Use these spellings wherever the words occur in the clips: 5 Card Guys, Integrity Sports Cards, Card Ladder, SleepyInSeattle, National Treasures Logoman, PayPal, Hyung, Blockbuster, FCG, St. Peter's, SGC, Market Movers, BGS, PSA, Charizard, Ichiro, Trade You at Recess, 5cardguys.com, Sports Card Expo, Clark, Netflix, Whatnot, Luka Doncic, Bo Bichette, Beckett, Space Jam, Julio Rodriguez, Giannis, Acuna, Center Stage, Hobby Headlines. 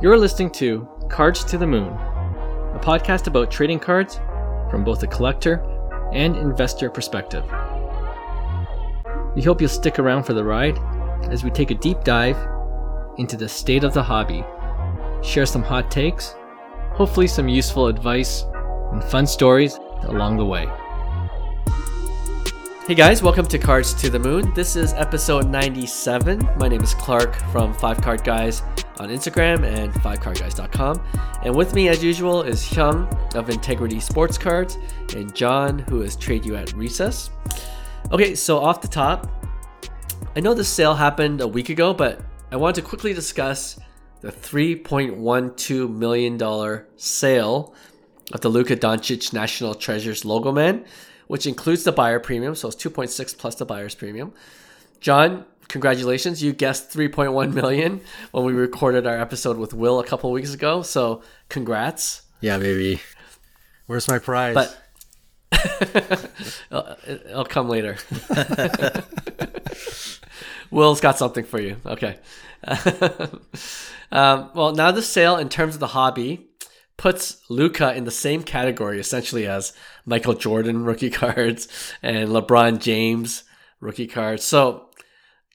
You're listening to Cards to the Moon, a podcast about trading cards from both a collector and investor perspective. We hope you'll stick around for the ride as we take a deep dive into the state of the hobby, share some hot takes, hopefully some useful advice, and fun stories along the way. Hey guys, welcome to Cards to the Moon. This is episode 97. My name is Clark from 5 Card Guys on Instagram and 5cardguys.com. And with me as usual is Hyung of Integrity Sports Cards and John, who is Trade You at Recess. Okay, so off the top, I know this sale happened a week ago, but I want to quickly discuss the $3.12 million sale of the Luka Doncic National Treasures Logoman, which includes the buyer premium, so it's 2.6 plus the buyer's premium. John, congratulations, you guessed 3.1 million when we recorded our episode with Will a couple weeks ago, so congrats. Yeah, baby. Where's my prize? But I'll come later. Will's got something for you. Okay. Well, now the sale in terms of the hobby puts Luka in the same category essentially as Michael Jordan rookie cards and LeBron James rookie cards. So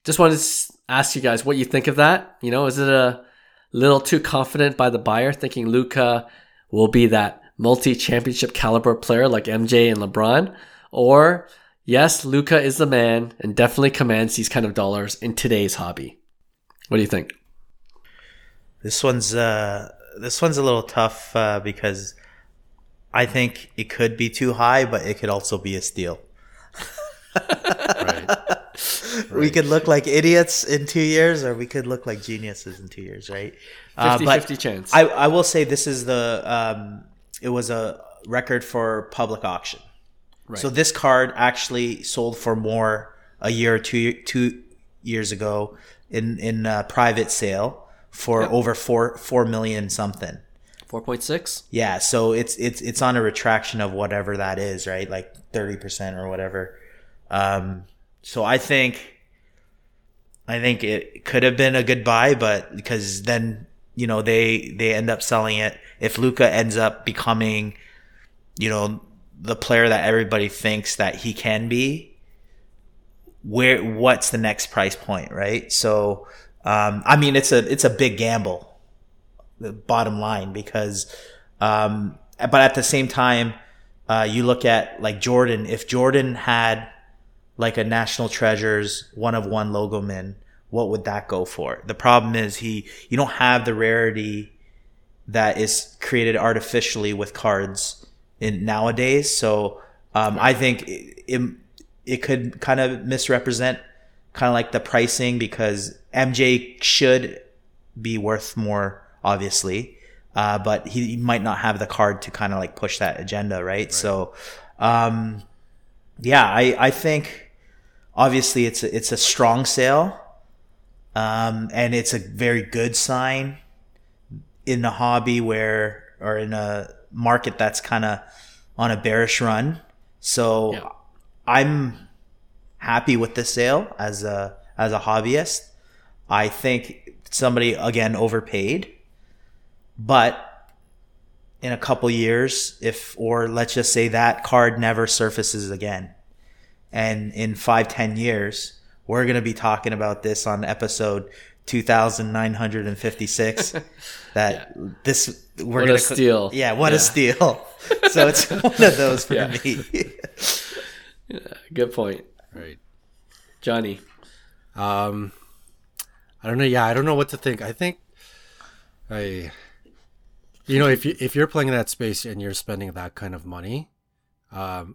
just wanted to ask you guys what you think of that. You know, is it a little too confident by the buyer thinking Luka will be that multi-championship caliber player like MJ and LeBron? Or yes, Luka is the man and definitely commands these kind of dollars in today's hobby. What do you think? This one's a little tough because I think it could be too high, but it could also be a steal. Right. We could look like idiots in 2 years, or we could look like geniuses in 2 years, right? 50-50 chance. I will say this is it was a record for public auction. Right. So this card actually sold for more a year or two years ago in a private sale. For over four million something, 4.6. Yeah, so it's on a retraction of whatever that is, right? Like 30% or whatever. So I think it could have been a good buy, but because then you know they end up selling it. If Luka ends up becoming, you know, the player that everybody thinks that he can be, what's the next price point, right? So. I mean, it's a big gamble, the bottom line, because, but at the same time, you look at like Jordan, if Jordan had like a National Treasures 1/1 Logoman, what would that go for? The problem is you don't have the rarity that is created artificially with cards in nowadays. So, I think it could kind of misrepresent kind of like the pricing because MJ should be worth more, obviously, but he might not have the card to kind of like push that agenda, right? So, yeah, I think obviously it's a strong sale, and it's a very good sign in a hobby or in a market that's kind of on a bearish run. So yeah. I'm happy with the sale as a hobbyist. I think somebody again overpaid, but in a couple years, or let's just say that card never surfaces again, and in 5-10 years, we're gonna be talking about this on episode 2,956. That yeah. This we're what gonna a steal. Yeah, what yeah. a steal. So it's one of those for yeah. me. Yeah, good point. Right, Johnny. I don't know. Yeah, I don't know what to think. I think if you're playing in that space and you're spending that kind of money, I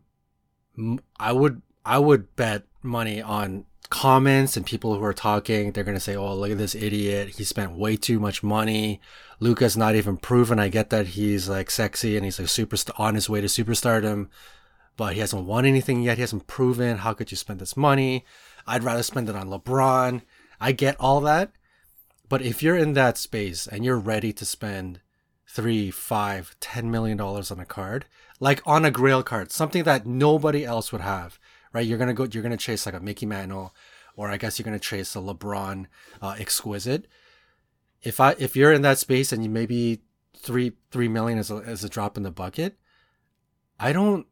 would bet money on comments and people who are talking. They're gonna say, "Oh, look at this idiot! He spent way too much money. Luka's not even proven." I get that he's like sexy and he's like on his way to superstardom. But he hasn't won anything yet. He hasn't proven. How could you spend this money? I'd rather spend it on LeBron. I get all that. But if you're in that space and you're ready to spend $3, $5, $10 million on a card, like on a grail card, something that nobody else would have, right? You're gonna chase like a Mickey Mantle, or I guess you're gonna chase a LeBron Exquisite. if you're in that space and you maybe $3 million is a drop in the bucket, I don't,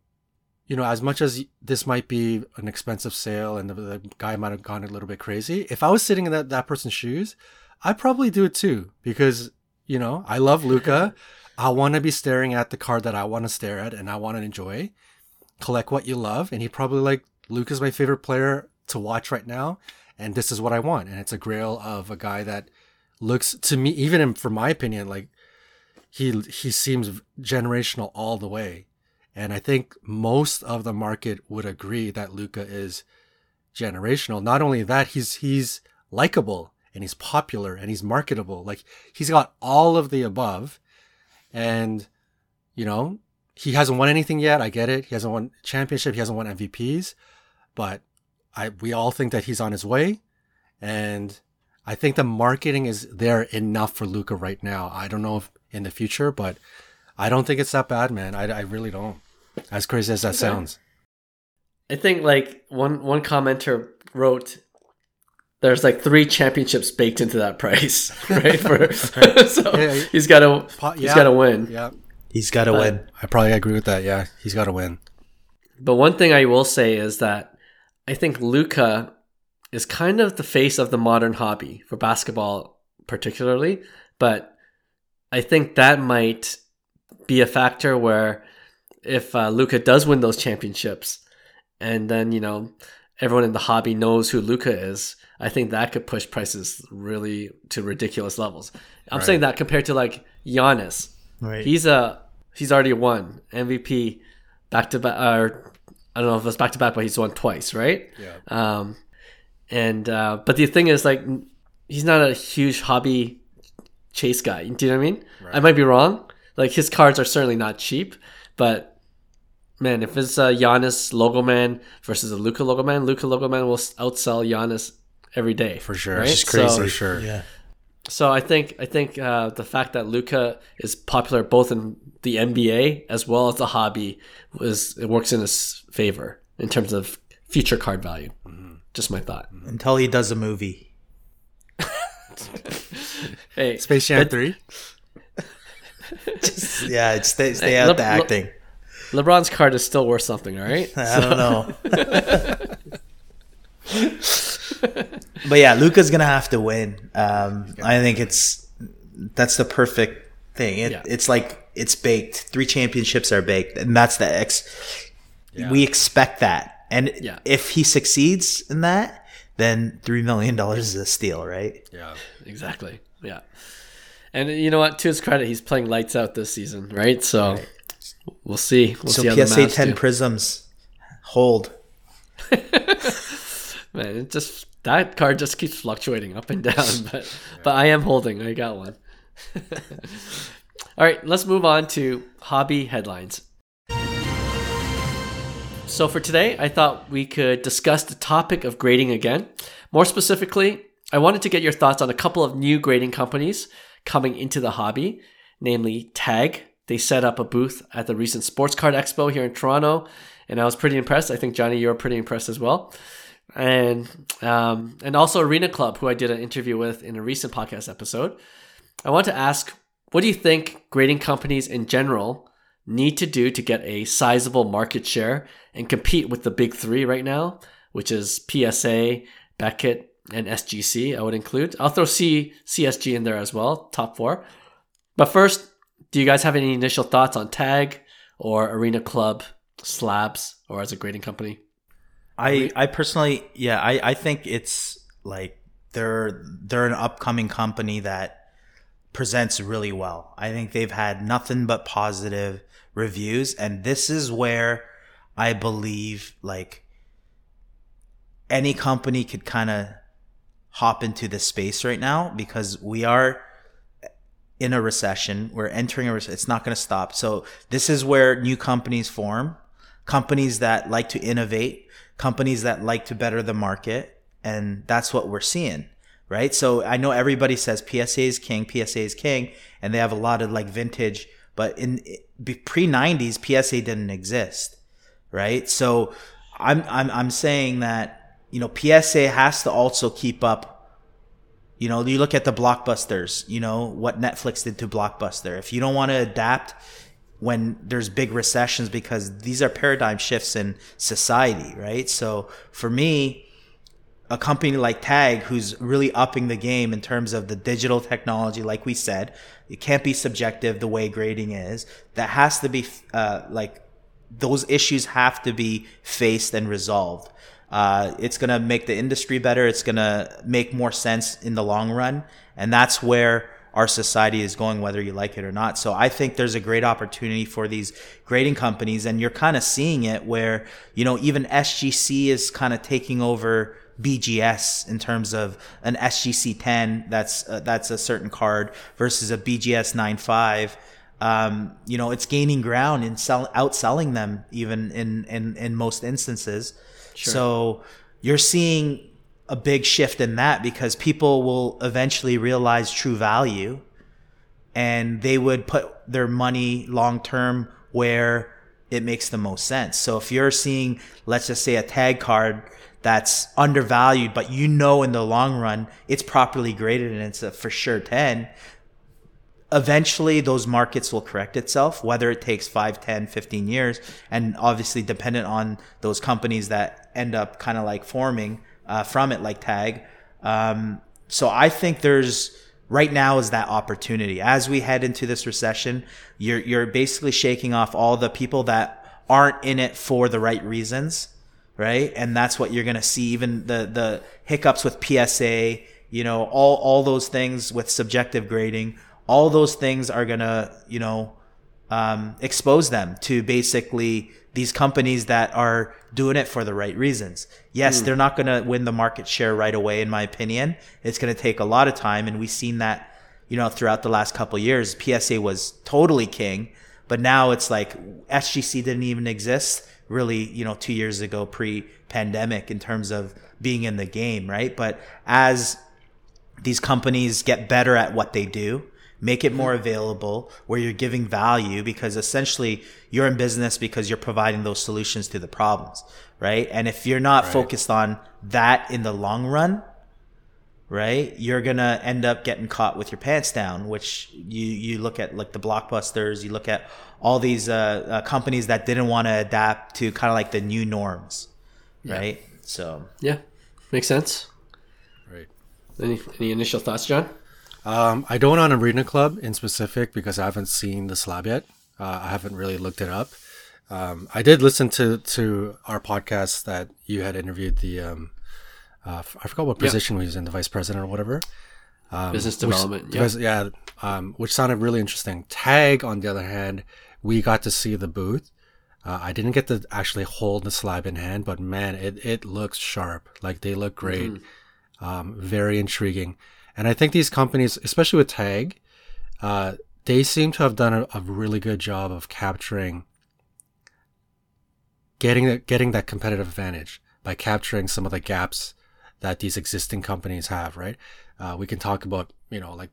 you know, as much as this might be an expensive sale and the guy might have gone a little bit crazy, if I was sitting in that person's shoes, I'd probably do it too, because, you know, I love Luka. I want to be staring at the card that I want to stare at and I want to enjoy. Collect what you love. And he probably like, Luka's my favorite player to watch right now, and this is what I want. And it's a grail of a guy that looks to me, even from my opinion, like he seems generational all the way. And I think most of the market would agree that Luka is generational. Not only that, he's likable and he's popular and he's marketable. Like he's got all of the above, and you know, he hasn't won anything yet. I get it. He hasn't won championship. He hasn't won MVPs, but we all think that he's on his way. And I think the marketing is there enough for Luka right now. I don't know if in the future, but I don't think it's that bad, man. I really don't. As crazy as that sounds. I think like one commenter wrote, there's like 3 championships baked into that price, right? So yeah, he's got to win. Yeah, he's got to win. I probably agree with that. Yeah, he's got to win. But one thing I will say is that I think Luka is kind of the face of the modern hobby for basketball, particularly. But I think that might be a factor where if Luka does win those championships and then, you know, everyone in the hobby knows who Luka is, I think that could push prices really to ridiculous levels. I'm saying that compared to like Giannis. Right. He's already won MVP back-to-back, or I don't know if it's back-to-back, but he's won twice, right? Yeah. But the thing is, like, he's not a huge hobby chase guy. Do you know what I mean? Right. I might be wrong. Like, his cards are certainly not cheap, but man, if it's a Giannis Logoman versus a Luka Logoman will outsell Giannis every day. For sure. Right? It's crazy. So, for sure. Yeah. So I think the fact that Luka is popular both in the NBA as well as the hobby works in his favor in terms of future card value. Mm-hmm. Just my thought. Until he does a movie. Hey, Space Jam 3? Just, yeah, stay out the acting. LeBron's card is still worth something, all right? I don't know. But yeah, Luka's gonna have to win. I think that's the perfect thing. It's like it's baked. 3 championships are baked, and that's the we expect that. And if he succeeds in that, then $3 million is a steal, right? Yeah, exactly. Yeah. And you know what? To his credit, he's playing lights out this season, right? So we'll see. We'll see how PSA 10 Prisms hold. Man, it just that card just keeps fluctuating up and down, but I am holding. I got one. All right, let's move on to hobby headlines. So for today, I thought we could discuss the topic of grading again. More specifically, I wanted to get your thoughts on a couple of new grading companies coming into the hobby, namely TAG. They set up a booth at the recent Sports Card Expo here in Toronto, and I was pretty impressed. I think, Johnny, you were pretty impressed as well. And also Arena Club, who I did an interview with in a recent podcast episode. I want to ask, what do you think grading companies in general need to do to get a sizable market share and compete with the big three right now, which is PSA, Beckett, and SGC, I would include. I'll throw CSG in there as well, top 4. But first, do you guys have any initial thoughts on TAG or Arena Club, Slabs, or as a grading company? I personally, I think it's like they're an upcoming company that presents really well. I think they've had nothing but positive reviews, and this is where I believe like any company could kind of hop into this space right now, because we are in a recession. We're entering a recession. It's not going to stop. So this is where new companies form, companies that like to innovate, companies that like to better the market, and that's what we're seeing, right? So I know everybody says PSA is king, and they have a lot of like vintage, but in pre-90s, PSA didn't exist, right? So I'm saying that, you know, PSA has to also keep up You know, you look at the Blockbusters, you know, what Netflix did to Blockbuster. If you don't want to adapt when there's big recessions, because these are paradigm shifts in society, right? So for me, a company like TAG, who's really upping the game in terms of the digital technology, like we said, it can't be subjective the way grading is. That has to be, those issues have to be faced and resolved. It's going to make the industry better. It's going to make more sense in the long run. And that's where our society is going, whether you like it or not. So I think there's a great opportunity for these grading companies. And you're kind of seeing it where, you know, even SGC is kind of taking over BGS in terms of an SGC 10. That's a certain card versus a BGS 9.5. You know, it's gaining ground and outselling them even in most instances. Sure. So you're seeing a big shift in that, because people will eventually realize true value and they would put their money long term where it makes the most sense. So if you're seeing, let's just say, a TAG card that's undervalued, but you know in the long run it's properly graded and it's a for sure 10, eventually those markets will correct itself, whether it takes 5, 10, 15 years, and obviously dependent on those companies that end up kind of like forming from it, like TAG. So I think there's right now is that opportunity. As we head into this recession, you're basically shaking off all the people that aren't in it for the right reasons, right? And that's what you're going to see, even the hiccups with PSA, you know, all those things with subjective grading. All those things are going to, you know, expose them to basically these companies that are doing it for the right reasons. Yes, they're not going to win the market share right away, in my opinion. It's going to take a lot of time. And we've seen that, you know, throughout the last couple of years. PSA was totally king, but now it's like SGC didn't even exist really, you know, 2 years ago pre-pandemic in terms of being in the game, right? But as these companies get better at what they do, make it more available where you're giving value, because essentially you're in business because you're providing those solutions to the problems, right? And if you're not focused on that in the long run, right, you're going to end up getting caught with your pants down, which you look at like the Blockbusters, you look at all these companies that didn't want to adapt to kind of like the new norms, right? So yeah, makes sense. Right. Any initial thoughts, John? I don't on Arena Club in specific because I haven't seen the slab yet. I haven't really looked it up. I did listen to our podcast that you had interviewed the, I forgot what position he was in, the vice president or whatever. Business development. Which sounded really interesting. TAG, on the other hand, we got to see the booth. I didn't get to actually hold the slab in hand, but man, it looks sharp. Like, they look great. Mm-hmm. Very intriguing. And I think these companies, especially with TAG, they seem to have done a really good job of capturing, getting that competitive advantage by capturing some of the gaps that these existing companies have, right? We can talk about, you know, like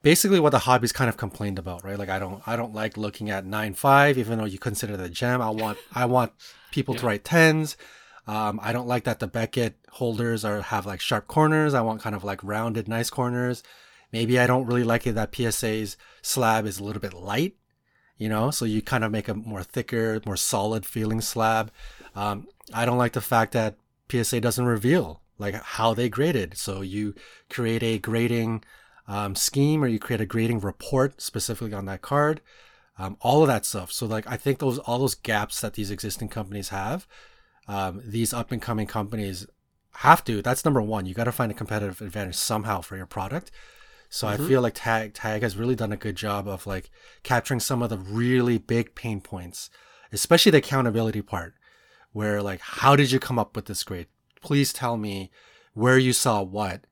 basically what the hobby's kind of complained about, right? Like, I don't like looking at 9.5, even though you consider the gem. I want people to write 10s. I don't like that the Beckett holders have like sharp corners. I want kind of like rounded, nice corners. Maybe I don't really like it that PSA's slab is a little bit light, you know, so you kind of make a more thicker, more solid feeling slab. I don't like the fact that PSA doesn't reveal like how they graded. So you create a grading scheme, or you create a grading report specifically on that card, all of that stuff. So like, I think all those gaps that these existing companies have, these up and coming companies have to. That's number one. You got to find a competitive advantage somehow for your product. So I feel like TAG has really done a good job of like capturing some of the really big pain points, especially the accountability part, where like, how did you come up with this grade? Please tell me where you saw what.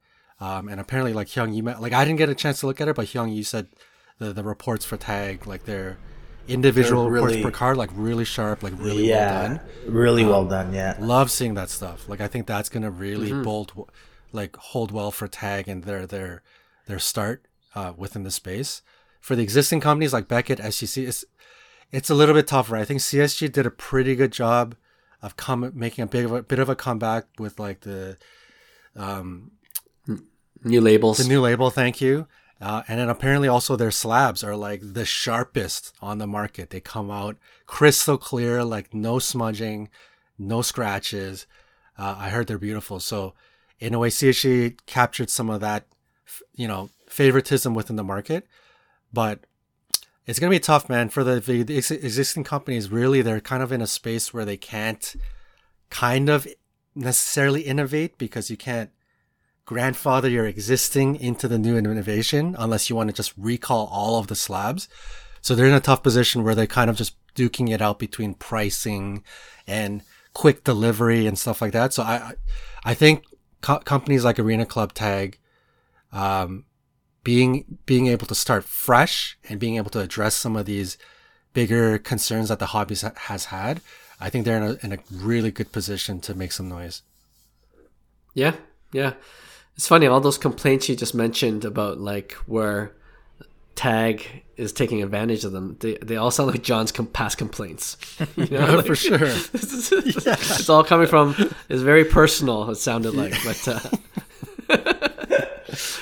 And apparently, like Hyung, you met, like I didn't get a chance to look at it, but Hyung, you said the reports for TAG, like they're individual reports per card, like really sharp, like really well done. Really well done, yeah. Love seeing that stuff. Like I think that's gonna really hold well for TAG and their start within the space. For the existing companies like Beckett, SGC, it's a little bit tougher. I think CSG did a pretty good job of making a bit of a comeback with like the New labels. The new label, thank you. And then apparently also their slabs are like the sharpest on the market. They come out crystal clear, like no smudging, no scratches. I heard they're beautiful. So in a way, CSG captured some of that, you know, favoritism within the market. But it's going to be tough, man. For the existing companies, really, they're kind of in a space where they can't kind of necessarily innovate because you can't grandfather your existing into the new innovation unless you want to just recall all of the slabs. So they're in a tough position where they're kind of just duking it out between pricing and quick delivery and stuff like that. So I think companies like Arena Club, Tag, being able to start fresh and being able to address some of these bigger concerns that the hobby has had, I think they're in a really good position to make some noise. Yeah. It's funny, all those complaints you just mentioned about like where Tag is taking advantage of them, they all sound like John's past complaints. You know, like, for sure. It's all coming from, it's very personal, it sounded like. But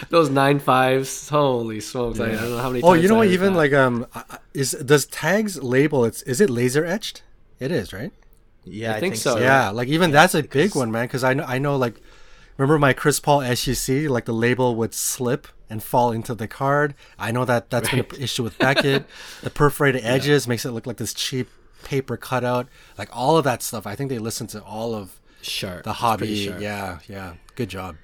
those 9.5s, holy smokes. Yeah. I don't know how many times. Oh, you know what, even that. Like, does Tag's label, is it laser etched? It is, right? Yeah, I think so. Yeah, right? Like even that's a big one, man, because I know like, remember my Chris Paul SGC, like the label would slip and fall into the card. I know that's right. Been an issue with Beckett. The perforated edges makes it look like this cheap paper cutout. Like all of that stuff. I think they listen to all of the hobby. Yeah. Good job.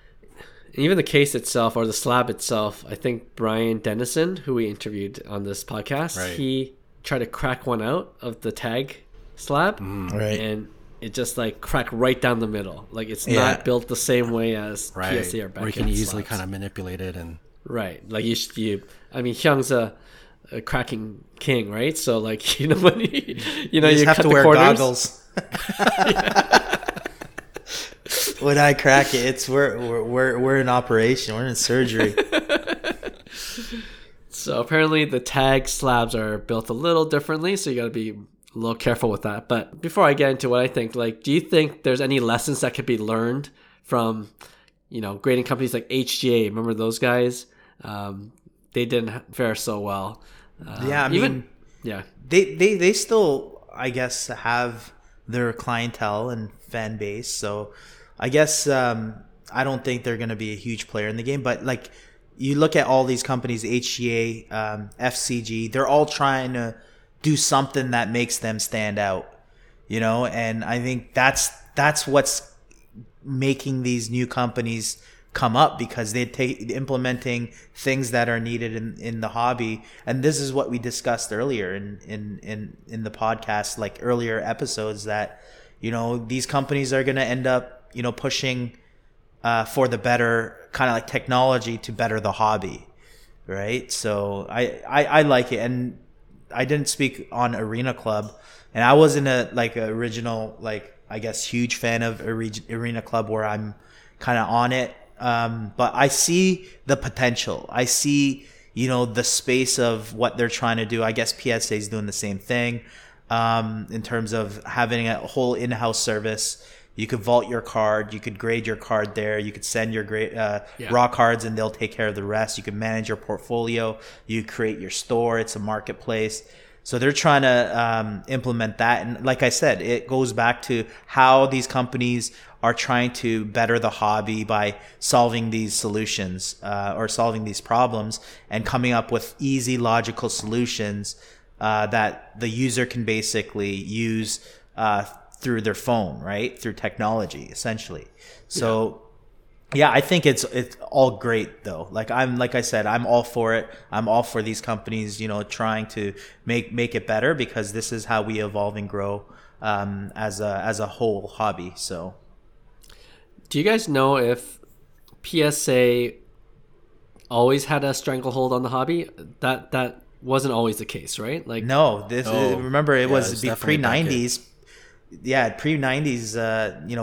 Even the case itself or the slab itself, I think Brian Dennison, who we interviewed on this podcast, he tried to crack one out of the Tag slab. And it just like cracked right down the middle. Like it's not built the same way as PSA or Beckett. Or you can easily kind of manipulate it and like you. I mean, Hyung's a cracking king, right? So like when you have to wear goggles. When I crack it, it's we're in operation. We're in surgery. So apparently the Tag slabs are built a little differently. So you got to be a little careful with that. But before I get into what I think, like, do you think there's any lessons that could be learned from, grading companies like HGA? Remember those guys? They didn't fare so well. They still, I guess, have their clientele and fan base. So I guess I don't think they're going to be a huge player in the game. But like, you look at all these companies, HGA, FCG, they're all trying to do something that makes them stand out, and I think that's what's making these new companies come up, because they implementing things that are needed in the hobby. And this is what we discussed earlier in the podcast, like earlier episodes, that these companies are going to end up pushing for the better, kind of like technology to better the hobby, right? So I like it. And I didn't speak on Arena Club, and I wasn't an original huge fan of Arena Club, where I'm kind of on it. But I see the potential. I see, the space of what they're trying to do. I guess PSA is doing the same thing, in terms of having a whole in-house service. You could vault your card. You could grade your card there. You could send your raw cards, and they'll take care of the rest. You can manage your portfolio. You create your store. It's a marketplace. So they're trying to implement that. And like I said, it goes back to how these companies are trying to better the hobby by solving these solutions or solving these problems, and coming up with easy, logical solutions that the user can basically use through their phone, right? Through technology, essentially. So yeah, I think it's all great though. Like I said, I'm all for it. I'm all for these companies, trying to make it better, because this is how we evolve and grow as a whole hobby. So do you guys know if PSA always had a stranglehold on the hobby? That wasn't always the case, right? Like remember it was pre-90s. Yeah, pre-90s,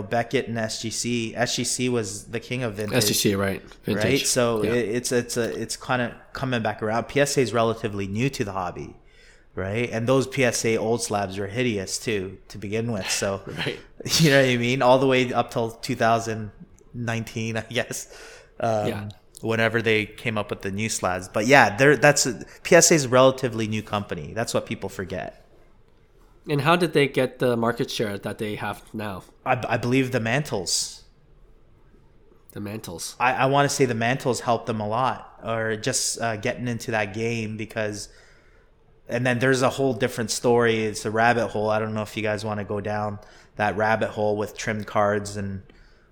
Beckett and SGC. SGC was the king of vintage. SGC, right? Vintage. Right. So it's kind of coming back around. PSA is relatively new to the hobby, right? And those PSA old slabs were hideous too to begin with. So you know what I mean? All the way up till 2019, I guess. whenever they came up with the new slabs. But yeah, PSA's a relatively new company. That's what people forget. And how did they get the market share that they have now? I believe the Mantles. The Mantles. I want to say the Mantles helped them a lot, or just getting into that game because... And then there's a whole different story. It's a rabbit hole. I don't know if you guys want to go down that rabbit hole with trimmed cards and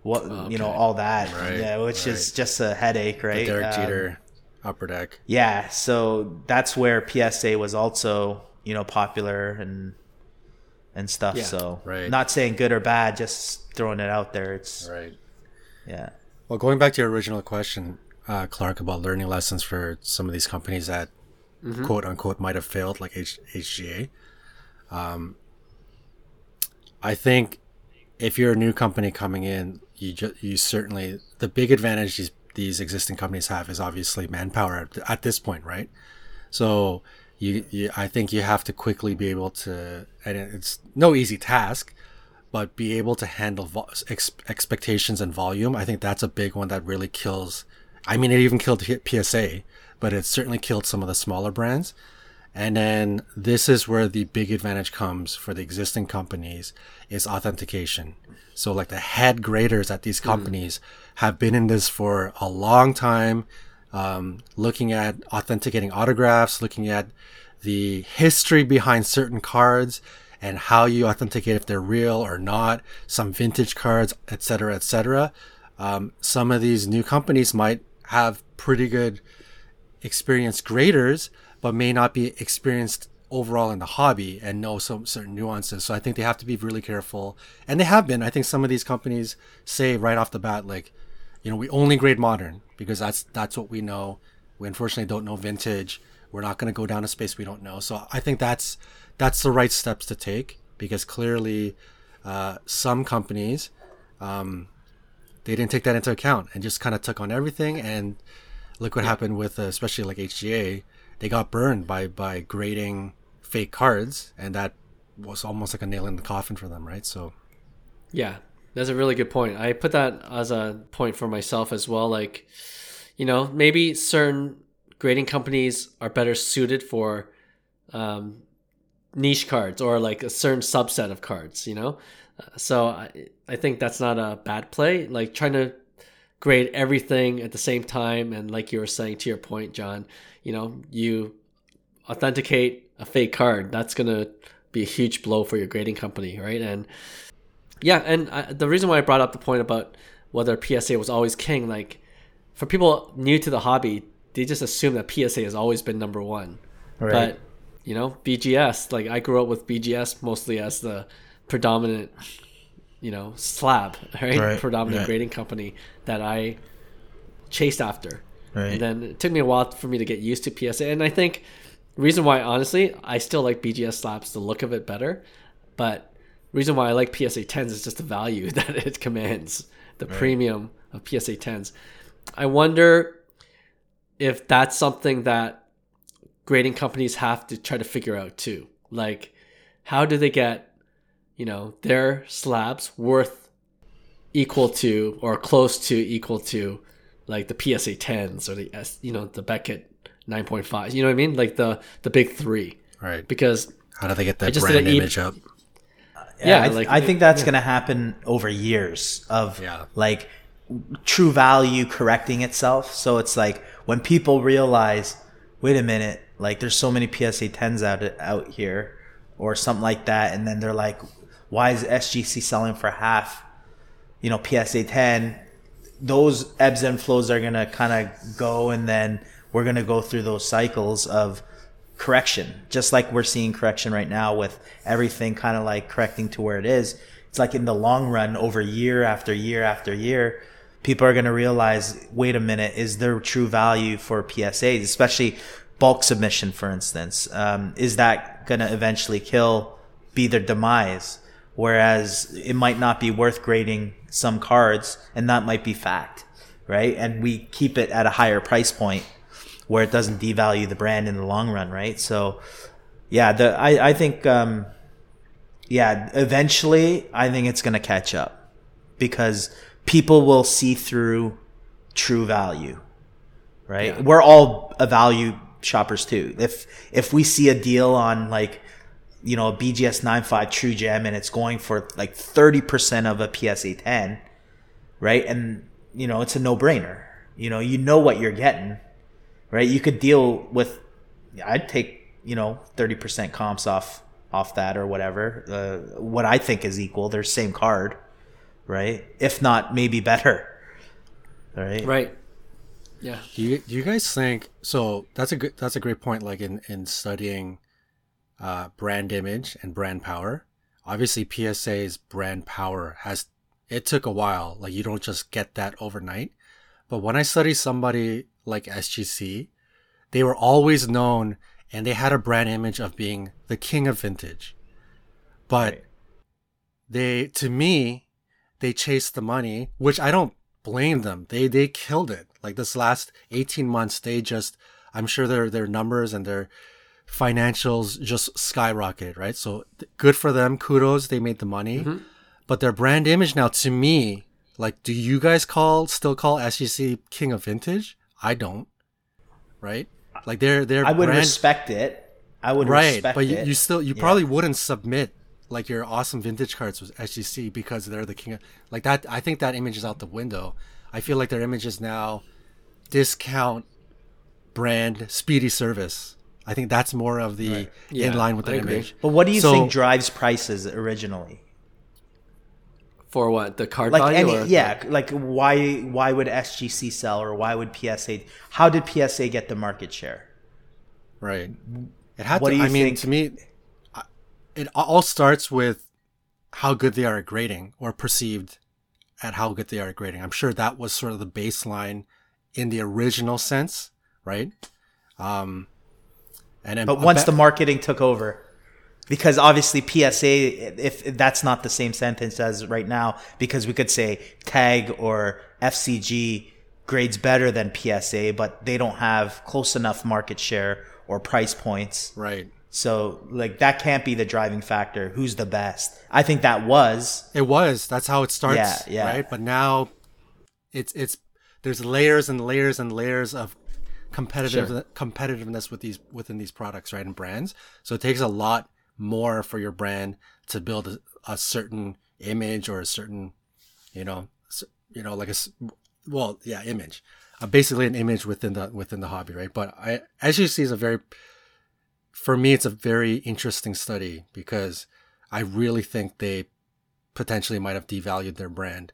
what you know, all that. Right. Yeah, which is just a headache, right? The Derek Jeter, Upper Deck. Yeah, so that's where PSA was also, you know, popular and stuff. Yeah. So not saying good or bad, just throwing it out there. It's yeah. Well, going back to your original question, Clark, about learning lessons for some of these companies that quote unquote might have failed, like HGA. I think if you're a new company coming in, you certainly, the big advantage these existing companies have is obviously manpower at this point, right? So you I think you have to quickly be able to, and it's no easy task, but be able to handle expectations and volume. I think that's a big one that really kills. I mean, it even killed PSA, but it certainly killed some of the smaller brands. And then this is where the big advantage comes for the existing companies is authentication. So like the head graders at these companies have been in this for a long time, looking at authenticating autographs, looking at the history behind certain cards and how you authenticate if they're real or not, some vintage cards, et cetera, et cetera. Some of these new companies might have pretty good experienced graders, but may not be experienced overall in the hobby and know some certain nuances. So I think they have to be really careful, and they have been. I think some of these companies say right off the bat, like, you know, we only grade modern because that's what we know. We unfortunately don't know vintage. We're not going to go down a space we don't know. So I think that's the right steps to take, because clearly some companies they didn't take that into account and just kind of took on everything. And look what happened with, especially like HGA, they got burned by grading fake cards, and that was almost like a nail in the coffin for them, right? So, yeah, that's a really good point. I put that as a point for myself as well. Like, you know, maybe certain grading companies are better suited for niche cards or like a certain subset of cards, you know? So I think that's not a bad play. Like trying to grade everything at the same time, and like you were saying, to your point, John, you know, you authenticate a fake card, that's gonna be a huge blow for your grading company, right? And yeah, and the reason why I brought up the point about whether PSA was always king, like for people new to the hobby, they just assume that PSA has always been number one, right? But you know, BGS, like I grew up with BGS mostly as the predominant, you know, slab, right? Predominant grading company that I chased after. Right. And then it took me a while for me to get used to PSA. And I think the reason why, honestly, I still like BGS slabs, the look of it better. But the reason why I like PSA 10s is just the value that it commands, the premium of PSA 10s. I wonder if that's something that grading companies have to try to figure out too. Like, how do they get, you know, their slabs worth equal to or close to equal to like the PSA 10s or the Beckett 9.5, you know what I mean? Like the big three, right? Because how do they get that brand image up? Yeah. I think that's going to happen over years of like true value correcting itself. So it's like when people realize, wait a minute, like there's so many PSA 10s out here or something like that. And then they're like, why is SGC selling for half, you know, PSA 10? Those ebbs and flows are going to kind of go, and then we're going to go through those cycles of correction, just like we're seeing correction right now with everything kind of like correcting to where it is. It's like in the long run, over year after year after year, people are going to realize, wait a minute, is there true value for PSAs, especially bulk submission, for instance? Is that going to eventually be their demise? Whereas it might not be worth grading some cards, and that might be fact, right? And we keep it at a higher price point where it doesn't devalue the brand in the long run, right? So yeah, I think eventually I think it's going to catch up, because people will see through true value right? Yeah. We're all a value shoppers too. If we see a deal on like, you know, a BGS 9.5 True Gem and it's going for like 30% of a PSA 10, right? And, you know, it's a no-brainer. You know what you're getting, right? You could deal with, I'd take, 30% comps off that or whatever, what I think is equal. They're same card, right? If not, maybe better, right? Right. Yeah. Do you guys think, so that's a great point, like in studying brand image and brand power. Obviously PSA's brand power it took a while. Like you don't just get that overnight. But when I study somebody like SGC, they were always known and they had a brand image of being the king of vintage. But right. They chased the money, which I don't blame them. They killed it. Like this last 18 months, they just, I'm sure their numbers and their financials just skyrocketed, right? So good for them. Kudos. They made the money. Mm-hmm. But their brand image now, to me, like, do you guys still call SGC king of vintage? I don't, right? Like their I would brand, respect it. I would right, respect but you, it. You still you yeah. probably wouldn't submit like your awesome vintage cards with SGC because they're the king of like that. I think that image is out the window. I feel like their image is now discount brand speedy service. I think that's more of the right. yeah, in line with the image. But what do you think drives prices originally? For what? The card like value? Why would SGC sell or why would PSA? How did PSA get the market share? Right. It had what to, do you I think? Mean, to me, it all starts with how good they are at grading or perceived at how good they are at grading. I'm sure that was sort of the baseline in the original sense, right? And then, but once the marketing took over. Because obviously PSA, if that's not the same sentence as right now, because we could say TAG or FCG grades better than PSA, but they don't have close enough market share or price points. Right. So like that can't be the driving factor. Who's the best? I think that was. It was. That's how it starts. Yeah. Right. But now it's there's layers and layers and layers of competitiveness within these products, right, and brands. So it takes a lot more for your brand to build a certain image or a certain, image, basically an image within the hobby, right? But SGC is it's a very interesting study because I really think they potentially might have devalued their brand.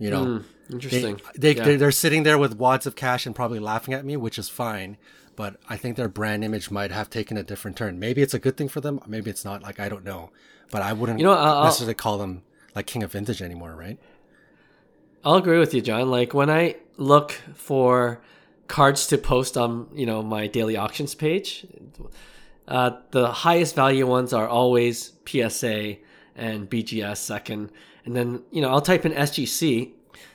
Interesting. They're sitting there with wads of cash and probably laughing at me, which is fine. But I think their brand image might have taken a different turn. Maybe it's a good thing for them. Maybe it's not. Like, I don't know. But I wouldn't necessarily call them like king of vintage anymore, right? I'll agree with you, John. Like when I look for cards to post on, my daily auctions page, the highest value ones are always PSA and BGS second. And then, I'll type in SGC.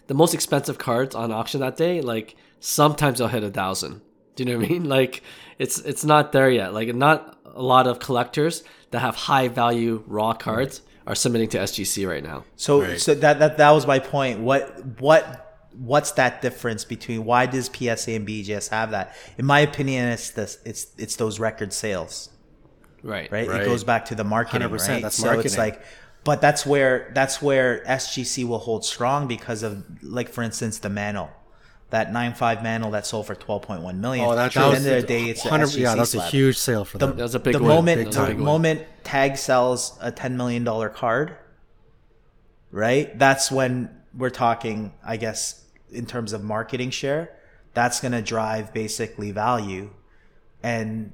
The most expensive cards on auction that day, like sometimes I'll hit 1,000. Do you know what I mean? Like it's not there yet. Like not a lot of collectors that have high value raw cards are submitting to SGC right now. So right. So that was my point. What's that difference between why does PSA and BGS have that? In my opinion, it's those record sales. Right. It goes back to the marketing, 100%, right? That's marketing. So it's like, but that's where SGC will hold strong because of, like, for instance, the Mantle. That 9.5 Mantle that sold for $12.1 million. Oh, that was the day. It's SGC that's slab. A huge sale for them. That was a big win. The moment TAG sells a $10 million card, right? That's when we're talking. I guess in terms of marketing share, that's going to drive basically value, and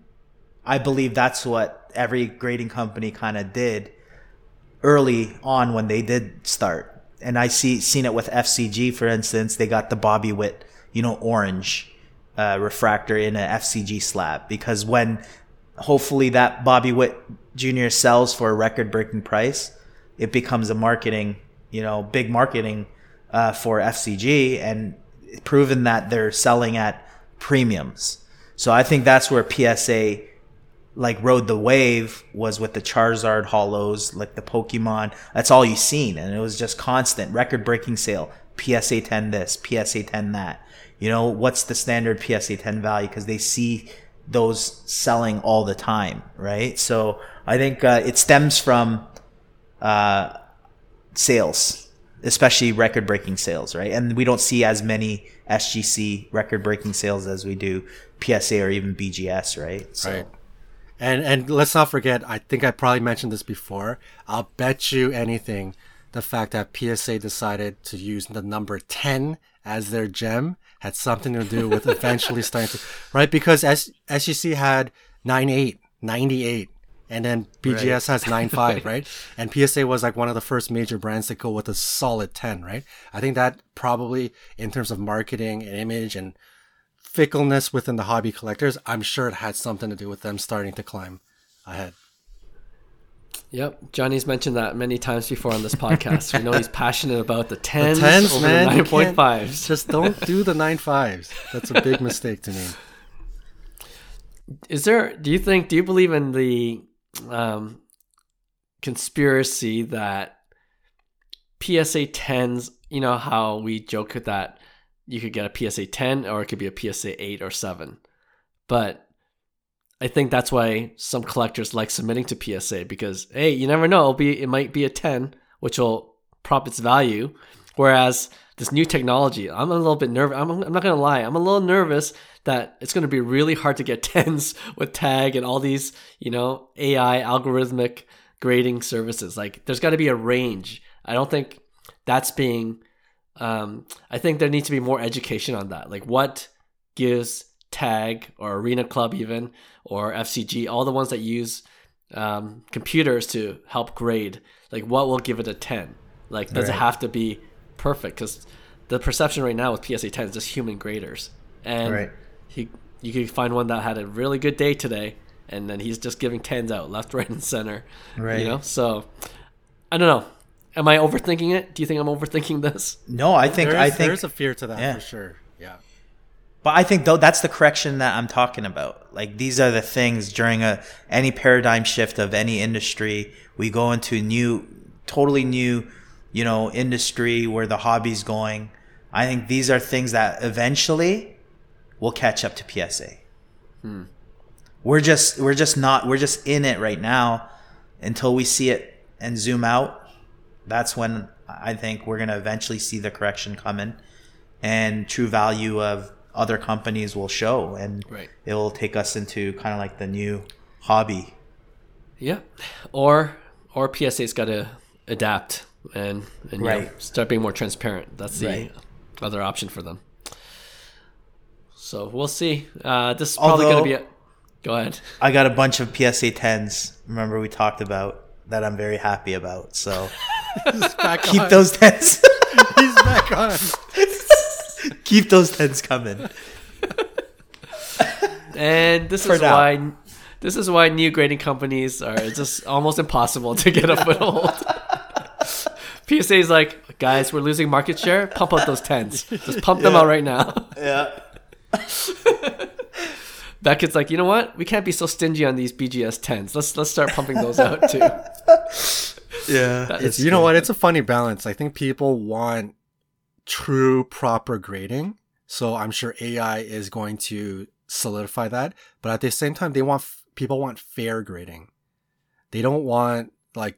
I believe that's what every grading company kind of did early on when they did start. And I seen it with FCG, for instance. They got the Bobby Witt, orange refractor in an FCG slab because when hopefully that Bobby Witt Jr. sells for a record-breaking price, it becomes a marketing, big marketing for FCG and proven that they're selling at premiums. So I think that's where PSA like rode the wave was with the Charizard holos, like the Pokemon. That's all you seen. And it was just constant record breaking sale, PSA 10 this, PSA 10 that. You know, what's the standard PSA 10 value? Because they see those selling all the time, right? So I think it stems from sales, especially record-breaking sales, right? And we don't see as many SGC record-breaking sales as we do PSA or even BGS, right? So. Right. And let's not forget, I think I probably mentioned this before, I'll bet you anything, the fact that PSA decided to use the number 10 as their gem had something to do with eventually starting to, right? Because SGC had 98, 98, and then BGS has 95, right? And PSA was like one of the first major brands to go with a solid 10, right? I think that probably, in terms of marketing and image and fickleness within the hobby collectors, I'm sure it had something to do with them starting to climb ahead. Yep, Johnny's mentioned that many times before on this podcast. We know he's passionate about the 10s, the 10s over man, the 9.5s. Just don't do the 9.5s. That's a big mistake to me. Is there? Do you believe in the conspiracy that PSA 10s? You know how we joke with that. You could get a PSA 10, or it could be a PSA 8 or 7, but I think that's why some collectors like submitting to PSA, because, hey, you never know. It might be a 10, which will prop its value. Whereas this new technology, I'm a little bit nervous. I'm not going to lie. I'm a little nervous that it's going to be really hard to get 10s with TAG and all these, you know, AI algorithmic grading services. Like, there's got to be a range. I don't think that's being I think there needs to be more education on that. Like, what gives TAG or Arena Club even, or FCG, all the ones that use computers to help grade, like what will give it a 10? Like, does it have to be perfect? Because the perception right now with PSA 10 is just human graders, and you could find one that had a really good day today, and then he's just giving 10s out left, right, and center, right? You know, so I don't know. Am I overthinking it? Do you think I'm overthinking this? No, I think there's a fear to that for sure. Yeah. But I think though that's the correction that I'm talking about. Like, these are the things during any paradigm shift of any industry. We go into totally new, you know, industry where the hobby's going. I think these are things that eventually will catch up to PSA. We're just in it right now until we see it and zoom out. That's when I think we're gonna eventually see the correction coming, and true value of other companies will show, and it will take us into kind of like the new hobby. Yeah. Or PSA's got to adapt and you know, start being more transparent. That's the other option for them. So we'll see. This is probably going to be go ahead. I got a bunch of PSA 10s. Remember we talked about that I'm very happy about. So keep those 10s. He's back on. Keep those 10s coming. And this is why new grading companies are just almost impossible to get a foothold. PSA is like, guys, we're losing market share. Pump out those 10s. Just pump them out right now. Yeah. Beckett's like, you know what? We can't be so stingy on these BGS 10s. Let's start pumping those out too. Yeah. You know what? It's a funny balance. I think people want true proper grading, so I'm sure AI is going to solidify that, but at the same time they want people want fair grading. They don't want, like,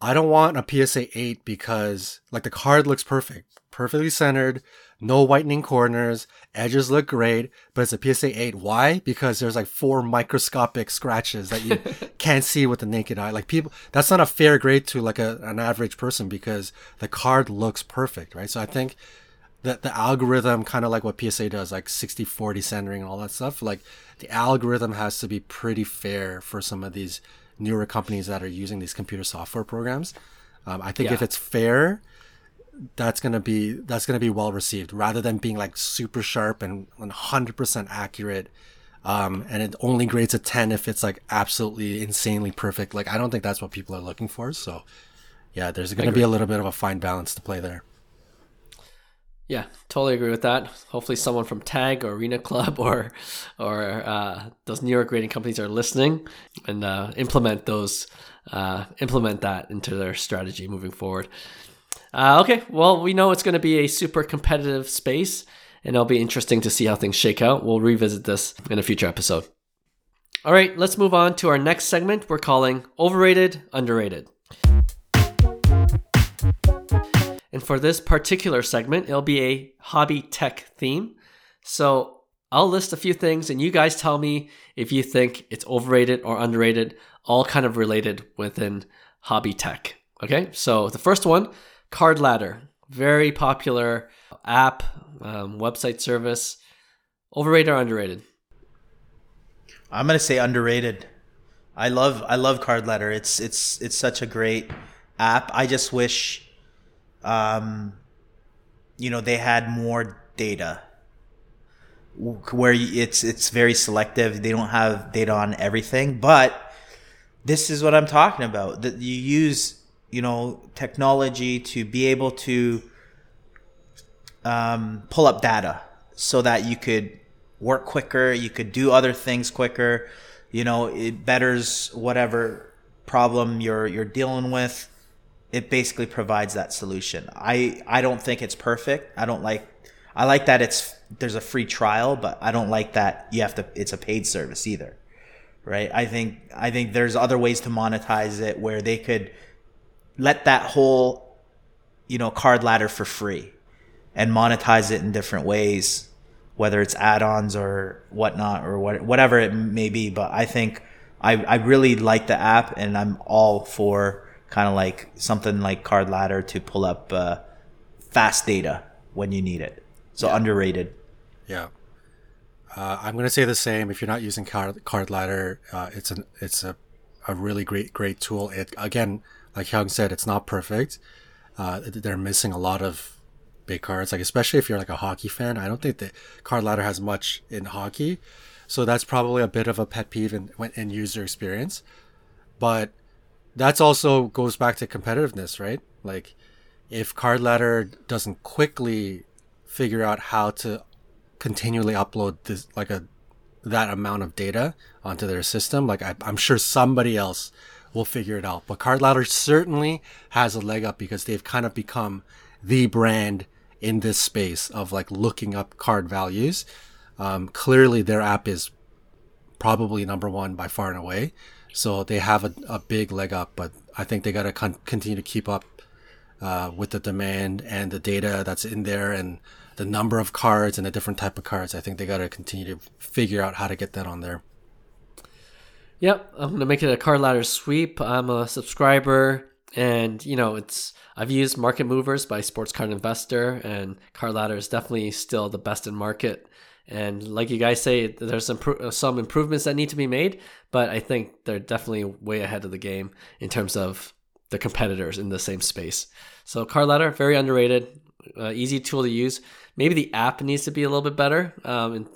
I don't want a PSA 8 because, like, the card looks perfectly centered, no whitening corners, edges look great, but it's a PSA 8. Why? Because there's like 4 microscopic scratches that you can't see with the naked eye. Like, people, that's not a fair grade to like an average person because the card looks perfect, right? So I think that the algorithm, kind of like what PSA does, like 60-40 centering and all that stuff, like the algorithm has to be pretty fair for some of these newer companies that are using these computer software programs. I think if it's fair, that's gonna be well received, rather than being like super sharp and 100% accurate, and it only grades a 10 if it's like absolutely insanely perfect. Like, I don't think that's what people are looking for. So yeah, there's gonna be a little bit of a fine balance to play there. Yeah, totally agree with that. Hopefully someone from TAG or Arena Club or those newer grading companies are listening and implement that into their strategy moving forward. Okay, well, we know it's going to be a super competitive space, and it'll be interesting to see how things shake out. We'll revisit this in a future episode. All right, let's move on to our next segment we're calling Overrated, Underrated. And for this particular segment, it'll be a hobby tech theme. So I'll list a few things, and you guys tell me if you think it's overrated or underrated, all kind of related within hobby tech. Okay, so the first one, Card Ladder, very popular app, website service. Overrated or underrated? I'm gonna say underrated. I love Card Ladder. It's such a great app. I just wish, they had more data. Where it's very selective. They don't have data on everything, but this is what I'm talking about. That you use, technology to be able to pull up data so that you could work quicker, you could do other things quicker, it betters whatever problem you're dealing with. It basically provides that solution. I don't think it's perfect. I like that there's a free trial, but I don't like that it's a paid service either, right? I think there's other ways to monetize it where they could let that whole, Card Ladder for free and monetize it in different ways, whether it's add-ons or whatnot or whatever it may be. But I think I really like the app, and I'm all for kind of like something like Card Ladder to pull up fast data when you need it. So yeah. Underrated. Yeah. I'm going to say the same. If you're not using Card Ladder, it's a really great tool. It, again, like Hyung said, it's not perfect. They're missing a lot of big cards, like especially if you're like a hockey fan. I don't think the Card Ladder has much in hockey, so that's probably a bit of a pet peeve in user experience. But that's also goes back to competitiveness, right? Like if Card Ladder doesn't quickly figure out how to continually upload this that amount of data onto their system, like I'm sure somebody else will figure it out. But Card Ladder certainly has a leg up because they've kind of become the brand in this space of like looking up card values. Clearly their app is probably number one by far and away. So they have a big leg up, but I think they got to continue to keep up with the demand and the data that's in there and the number of cards and the different type of cards. I think they got to continue to figure out how to get that on there. Yep, I'm going to make it a Card Ladder sweep. I'm a subscriber, and I've used Market Movers by Sports Card Investor, and Card Ladder is definitely still the best in market. And like you guys say, there's some improvements that need to be made, but I think they're definitely way ahead of the game in terms of the competitors in the same space. So Card Ladder, very underrated, easy tool to use. Maybe the app needs to be a little bit better on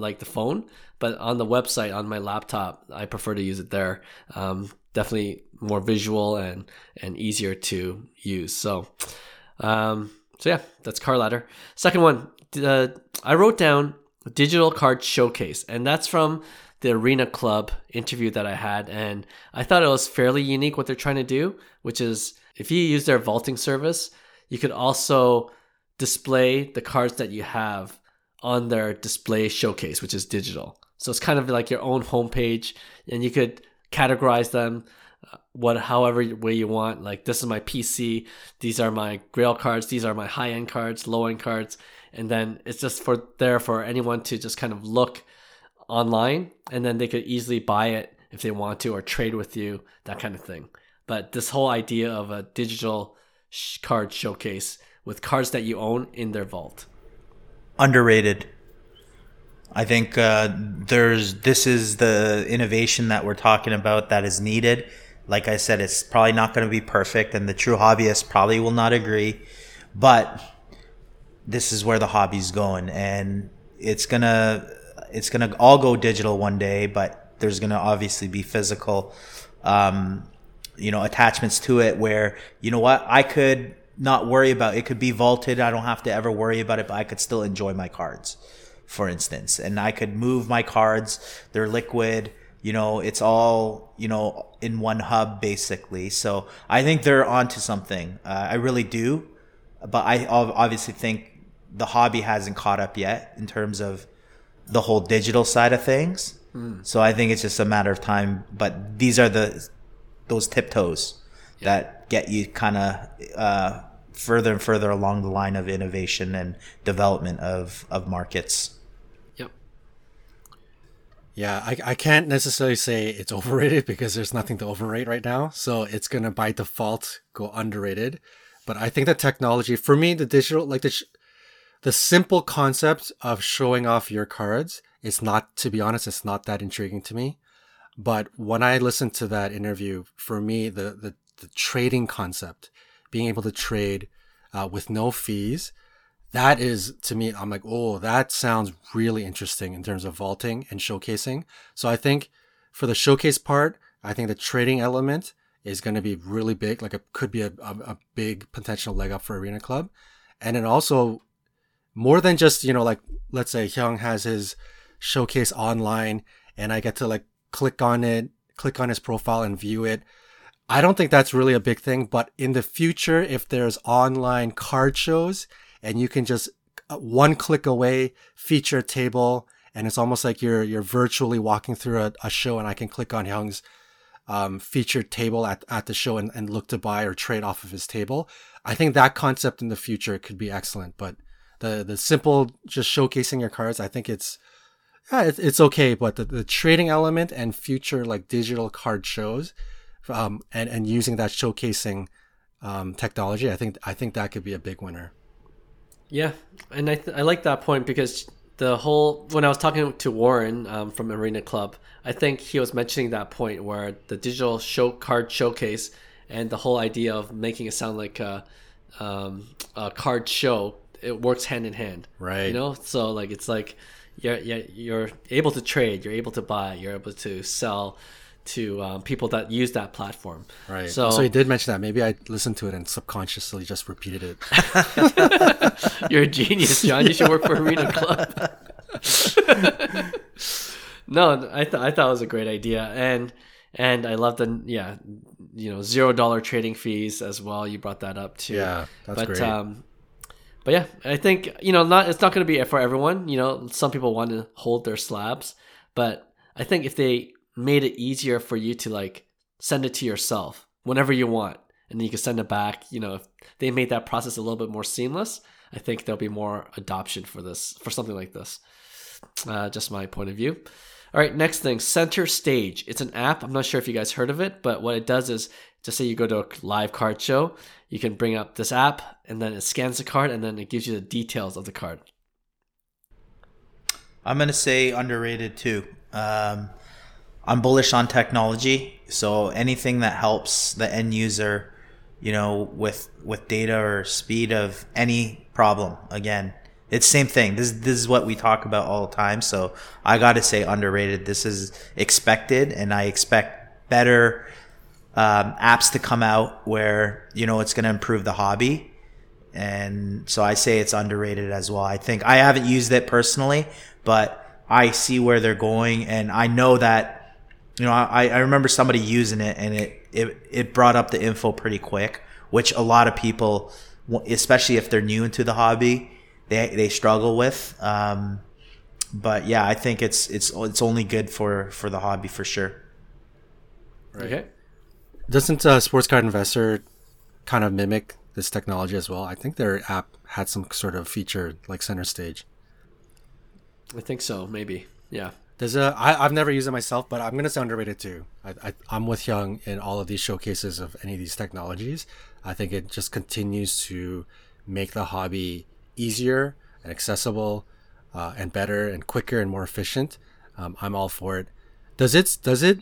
like the phone, but on the website, on my laptop, I prefer to use it there. Definitely more visual and easier to use. So yeah, that's Card Ladder. Second one, I wrote down Digital Card Showcase, and that's from the Arena Club interview that I had, and I thought it was fairly unique what they're trying to do, which is if you use their vaulting service, you could also display the cards that you have on their display showcase, which is digital. So it's kind of like your own homepage, and you could categorize them however way you want. Like, this is my PC, these are my Grail cards, these are my high-end cards, low-end cards, and then it's just for anyone to just kind of look online, and then they could easily buy it if they want to or trade with you, that kind of thing. But this whole idea of a digital card showcase with cards that you own in their vault. Underrated. I think this is the innovation that we're talking about that is needed. Like I said, it's probably not going to be perfect, and the true hobbyists probably will not agree. But this is where the hobby's going, and it's gonna all go digital one day. But there's gonna obviously be physical, attachments to it. Where I could not worry about it. Could be vaulted. I don't have to ever worry about it, but I could still enjoy my cards, for instance, and I could move my cards. They're liquid. You know, it's all, you know, in one hub, basically. So I think they're onto something. I really do. But I obviously think the hobby hasn't caught up yet in terms of the whole digital side of things. Mm. So I think it's just a matter of time. But these are those tiptoes that get you kind of further and further along the line of innovation and development of markets. Yeah, I can't necessarily say it's overrated because there's nothing to overrate right now. So it's going to by default go underrated. But I think the technology, for me, the digital, like the simple concept of showing off your cards, it's not, to be honest, it's not that intriguing to me. But when I listened to that interview, for me, the trading concept, being able to trade with no fees, that is, to me, I'm like, oh, that sounds really interesting in terms of vaulting and showcasing. So I think for the showcase part, I think the trading element is going to be really big. Like it could be a big potential leg up for Arena Club. And then also more than just, you know, like let's say Hyung has his showcase online and I get to like click on his profile and view it. I don't think that's really a big thing, but in the future, if there's online card shows, and you can just one click away feature table, and it's almost like you're virtually walking through a show, and I can click on Hyung's featured table at the show and look to buy or trade off of his table. I think that concept in the future could be excellent. But the simple just showcasing your cards, I think it's okay. But the trading element and future like digital card shows, and using that showcasing technology, I think that could be a big winner. Yeah, and I like that point because the whole when I was talking to Warren from Arena Club, I think he was mentioning that point where the digital card showcase and the whole idea of making it sound like a card show, it works hand in hand, right? You know, so like it's like you're able to trade, you're able to buy, you're able to sell to people that use that platform. Right. So he did mention that. Maybe I listened to it and subconsciously just repeated it. You're a genius, John. Yeah. You should work for Arena Club. No, I thought it was a great idea. And I love the, $0 trading fees as well. You brought that up too. Yeah, that's great. But yeah, I think, it's not going to be for everyone. You know, some people want to hold their slabs. But I think if they made it easier for you to like send it to yourself whenever you want, and then you can send it back. You know, if they made that process a little bit more seamless, I think there'll be more adoption for this, for something like this. Just my point of view. All right, next thing, Center Stage. It's an app. I'm not sure if you guys heard of it, but what it does is, just say you go to a live card show, you can bring up this app, and then it scans the card, and then it gives you the details of the card. I'm gonna say underrated too. I'm bullish on technology, so anything that helps the end user, with data or speed of any problem. Again, it's same thing. This is what we talk about all the time. So I gotta say underrated. This is expected, and I expect better apps to come out where it's gonna improve the hobby. And so I say it's underrated as well. I think I haven't used it personally, but I see where they're going, and I know that. I remember somebody using it, and it brought up the info pretty quick, which a lot of people, especially if they're new into the hobby, they struggle with. But yeah, I think it's only good for the hobby for sure. Right. Okay. Doesn't Sports Card Investor kind of mimic this technology as well? I think their app had some sort of feature like Center Stage. I think so, maybe. Yeah. There's I've never used it myself, but I'm going to say underrated too. I'm with Hyung in all of these showcases of any of these technologies. I think it just continues to make the hobby easier and accessible and better and quicker and more efficient. I'm all for it. Does it?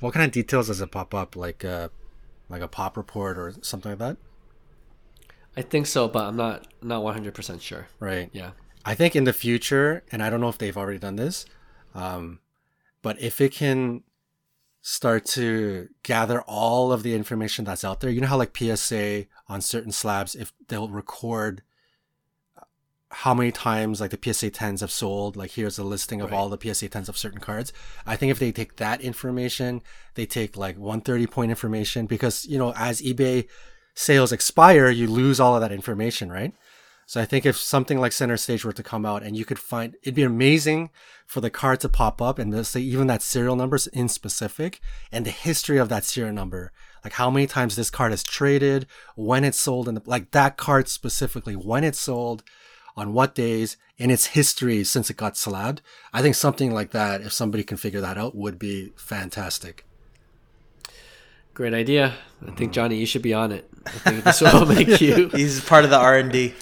What kind of details does it pop up? Like a pop report or something like that? I think so, but I'm not 100% sure. Right. Yeah. I think in the future, and I don't know if they've already done this, but if it can start to gather all of the information that's out there, how like PSA on certain slabs, if they'll record how many times like the PSA 10s have sold, like here's a listing of all the PSA 10s of certain cards. I think if they take that information, they take like 130 point information, because, you know, as eBay sales expire, you lose all of that information, right? So I think if something like Center Stage were to come out and you could find, it'd be amazing for the card to pop up and say even that serial number in specific and the history of that serial number. Like how many times this card is traded, when it's sold, and like that card specifically, when it's sold, on what days, in its history since it got slabbed. I think something like that, if somebody can figure that out, would be fantastic. Great idea. I think, Johnny, you should be on it. I think this will make you. He's part of the R&D.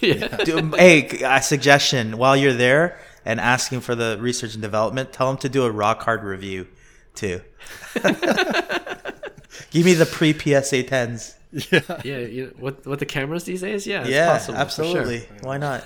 Yeah. Hey, a suggestion. While you're there and asking for the research and development, tell him to do a raw card review too. Give me the pre-PSA 10s. Yeah, yeah. You know, what the cameras these days? Yeah, yeah, it's possible, absolutely. Sure. Why not?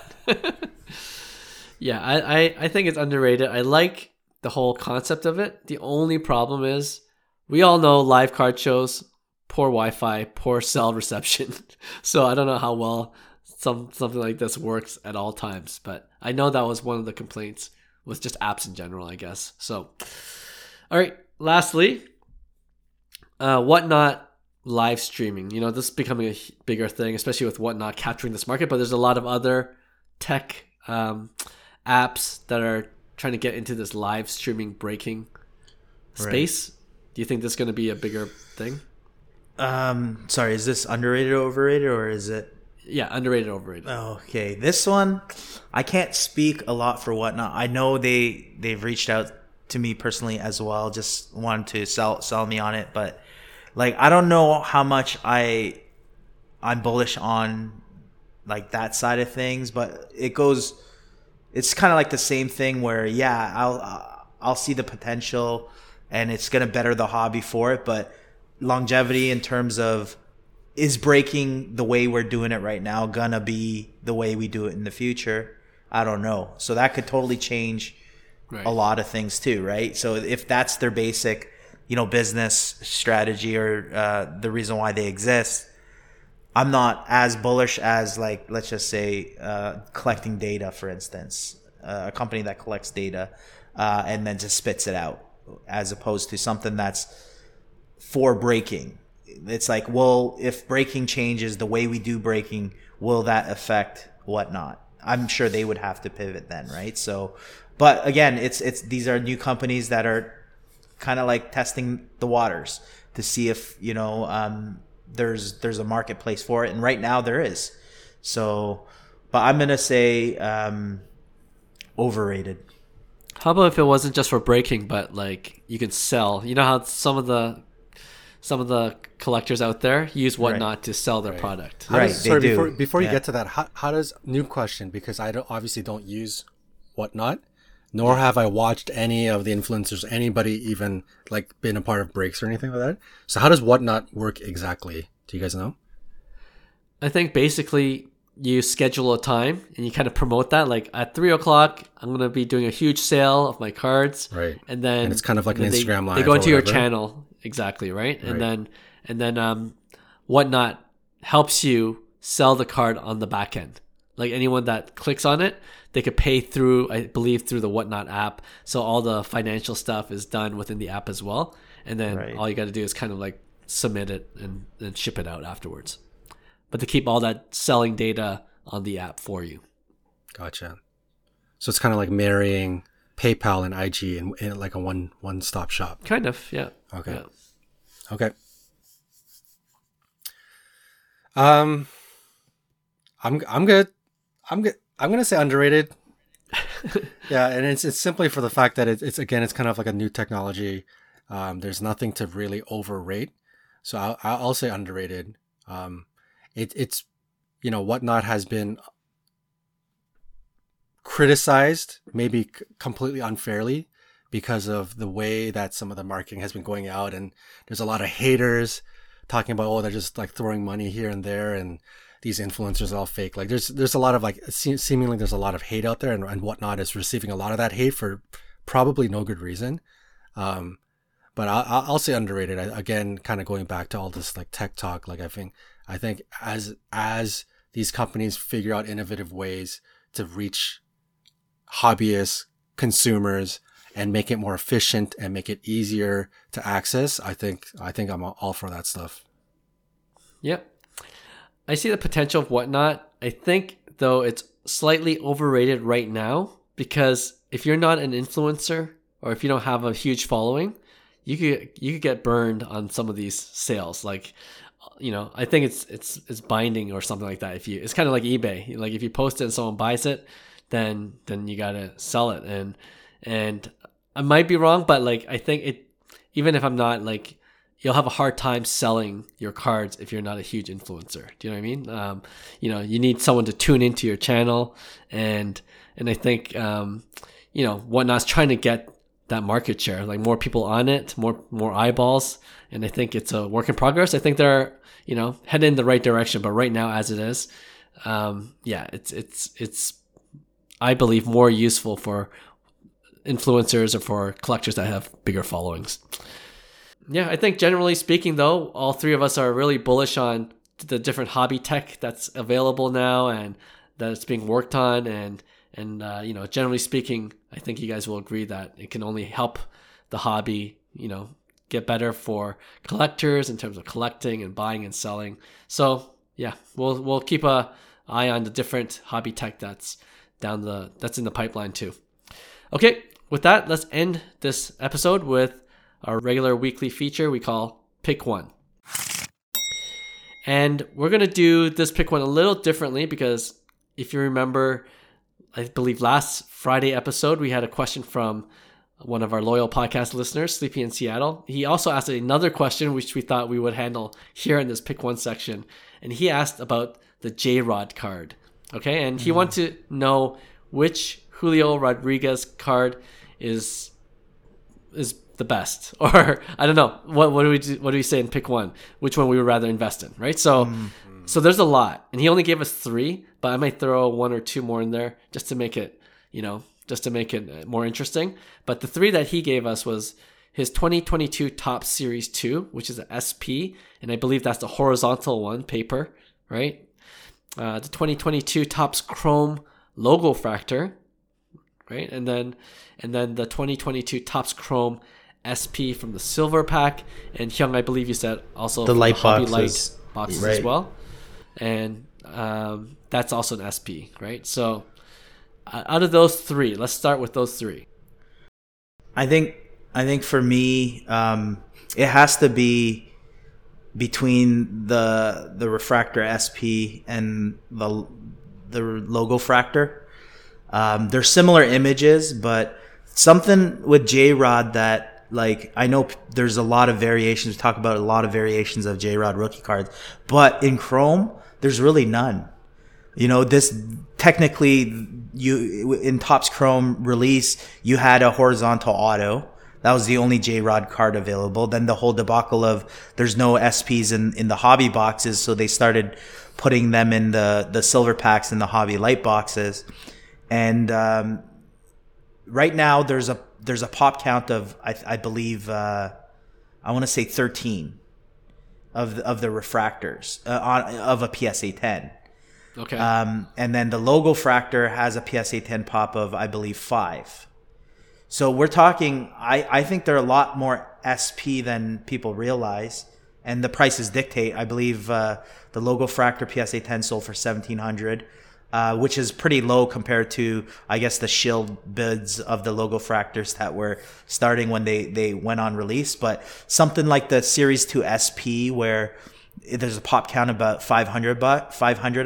Yeah, I think it's underrated. I like the whole concept of it. The only problem is we all know live card shows, poor Wi-Fi, poor cell reception. So I don't know how well something like this works at all times. But I know that was one of the complaints, was just apps in general, I guess. So, all right. Lastly, Whatnot live streaming. You know, this is becoming a bigger thing, especially with Whatnot capturing this market, but there's a lot of other tech apps that are trying to get into this live streaming breaking space. Right. Do you think this is going to be a bigger thing? Sorry, is this underrated, overrated, or is it? Yeah, underrated, overrated. Okay, this one, I can't speak a lot for Whatnot. I know they've reached out to me personally as well, just wanted to sell me on it, but like, I don't know how much I'm bullish on like that side of things, but it's kind of like the same thing where, yeah, I'll see the potential and it's going to better the hobby for it. But longevity in terms of, is breaking the way we're doing it right now going to be the way we do it in the future? I don't know. So that could totally change a lot of things too, right? So if that's their basic, you know, business strategy or the reason why they exist, I'm not as bullish as, like, let's just say collecting data, for instance, a company that collects data and then just spits it out, as opposed to something that's for breaking. It's like, well, if breaking changes the way we do breaking, will that affect Whatnot? I'm sure they would have to pivot then, right? So, but again, it's these are new companies that are kind of like testing the waters to see if, you know, there's a marketplace for it, and right now there is. So, but I'm gonna say overrated. How about if it wasn't just for breaking, but like you can sell? You know how some of the collectors out there use Whatnot to sell their product. Right, sorry, they do. Before you get to that, how does, new question, because I obviously don't use Whatnot. Nor have I watched any of the influencers, anybody even like been a part of breaks or anything like that. So how does Whatnot work exactly? Do you guys know? I think basically you schedule a time and you kind of promote that. Like at 3:00, I'm going to be doing a huge sale of my cards. Right. And then it's kind of like an Instagram Live. They go into your channel. Exactly. Right. And then Whatnot helps you sell the card on the back end. Like anyone that clicks on it, they could pay through, I believe, through the Whatnot app. So all the financial stuff is done within the app as well. And then all you got to do is kind of like submit it and then ship it out afterwards. But they keep all that selling data on the app for you. Gotcha. So it's kind of like marrying PayPal and IG in like a one-stop shop. Kind of, yeah. Okay. Yeah. Okay. I'm good. I'm gonna say underrated. Yeah, and it's simply for the fact that it's kind of like a new technology. There's nothing to really overrate, so I'll say underrated. It's you know, Whatnot has been criticized, maybe completely unfairly, because of the way that some of the marketing has been going out, and there's a lot of haters talking about, oh, they're just like throwing money here and there, and these influencers are all fake. Like there's a lot of like seemingly there's a lot of hate out there, and Whatnot is receiving a lot of that hate for probably no good reason. But I'll say underrated. Again, kind of going back to all this like tech talk. Like I think as these companies figure out innovative ways to reach hobbyists, consumers, and make it more efficient and make it easier to access, I think I'm all for that stuff. Yep. I see the potential of Whatnot. I think, though, it's slightly overrated right now, because if you're not an influencer or if you don't have a huge following, you could get burned on some of these sales. Like, you know, I think it's binding or something like that. It's kind of like eBay. Like, if you post it and someone buys it, then you gotta sell it. And I might be wrong, but like, I think it, even if I'm not, like, you'll have a hard time selling your cards if you're not a huge influencer. Do you know what I mean? You know, you need someone to tune into your channel, and I think you know, Whatnot's trying to get that market share, like more people on it, more eyeballs, and I think it's a work in progress. I think they're, you know, headed in the right direction, but right now as it is, yeah, it's I believe more useful for influencers or for collectors that have bigger followings. Yeah, I think generally speaking, though, all three of us are really bullish on the different hobby tech that's available now and that it's being worked on. And you know, generally speaking, I think you guys will agree that it can only help the hobby, you know, get better for collectors in terms of collecting and buying and selling. So yeah, we'll keep an eye on the different hobby tech that's in the pipeline too. Okay, with that, let's end this episode with our regular weekly feature we call Pick One. And we're going to do this Pick One a little differently, because if you remember, I believe last Friday episode, we had a question from one of our loyal podcast listeners, Sleepy in Seattle. He also asked another question, which we thought we would handle here in this Pick One section. And he asked about the J-Rod card. Okay, and he wanted to know which Julio Rodriguez card is the best, or I don't know, what do we say in Pick One, which one we would rather invest in, right? So so there's a lot, and he only gave us three, but I might throw one or two more in there just to make it more interesting. But the three that he gave us was his 2022 Topps Series 2, which is an SP, and I believe that's the horizontal one, paper, right? The 2022 Topps Chrome Logofractor, right? And then the 2022 Topps Chrome SP from the silver pack, and Hyung, I believe you said also the light boxes, right, as well. And that's also an SP, right? So out of those three, let's start with those three. I think for me, it has to be between the refractor SP and the Logofractor. They're similar images, but something with J-Rod that, like, I know there's a lot of variations. We talk about a lot of variations of J-Rod rookie cards, but in Chrome, there's really none. You know, this technically, in Topps Chrome release, you had a horizontal auto. That was the only J-Rod card available. Then the whole debacle of there's no SPs in the hobby boxes, so they started putting them in the silver packs in the hobby light boxes. And right now there's a pop count of I believe I want to say 13 of the refractors of a PSA 10. Okay. And then the Logofractor has a PSA 10 pop of, I believe, 5. So we're talking. I think there are a lot more SP than people realize, and the prices dictate. I believe the Logofractor PSA 10 sold for $1,700. Which is pretty low compared to, I guess, the shield bids of the Logofractors that were starting when they went on release. But something like the Series 2 SP, where there's a pop count about 500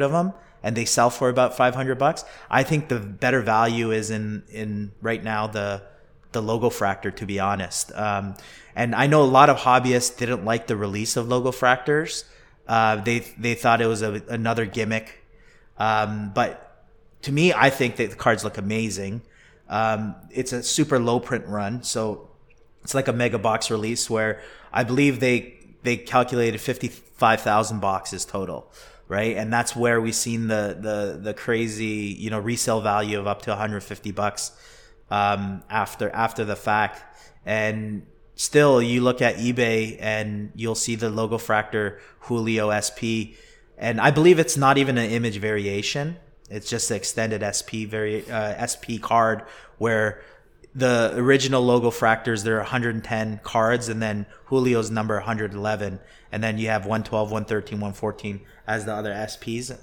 of them, and they sell for about $500. I think the better value is in right now the Logofractor, to be honest. And I know a lot of hobbyists didn't like the release of Logofractors. They thought it was another gimmick. But to me, I think that the cards look amazing. It's a super low print run, so it's like a mega box release where I believe they calculated 55,000 boxes total, right? And that's where we've seen the crazy, you know, resale value of up to $150 after the fact. And still, you look at eBay and you'll see the Logofractor Julio SP. And I believe it's not even an image variation. It's just the extended SP card where the original Logofractors, there are 110 cards, and then Julio's number 111, and then you have 112, 113, 114 as the other SPs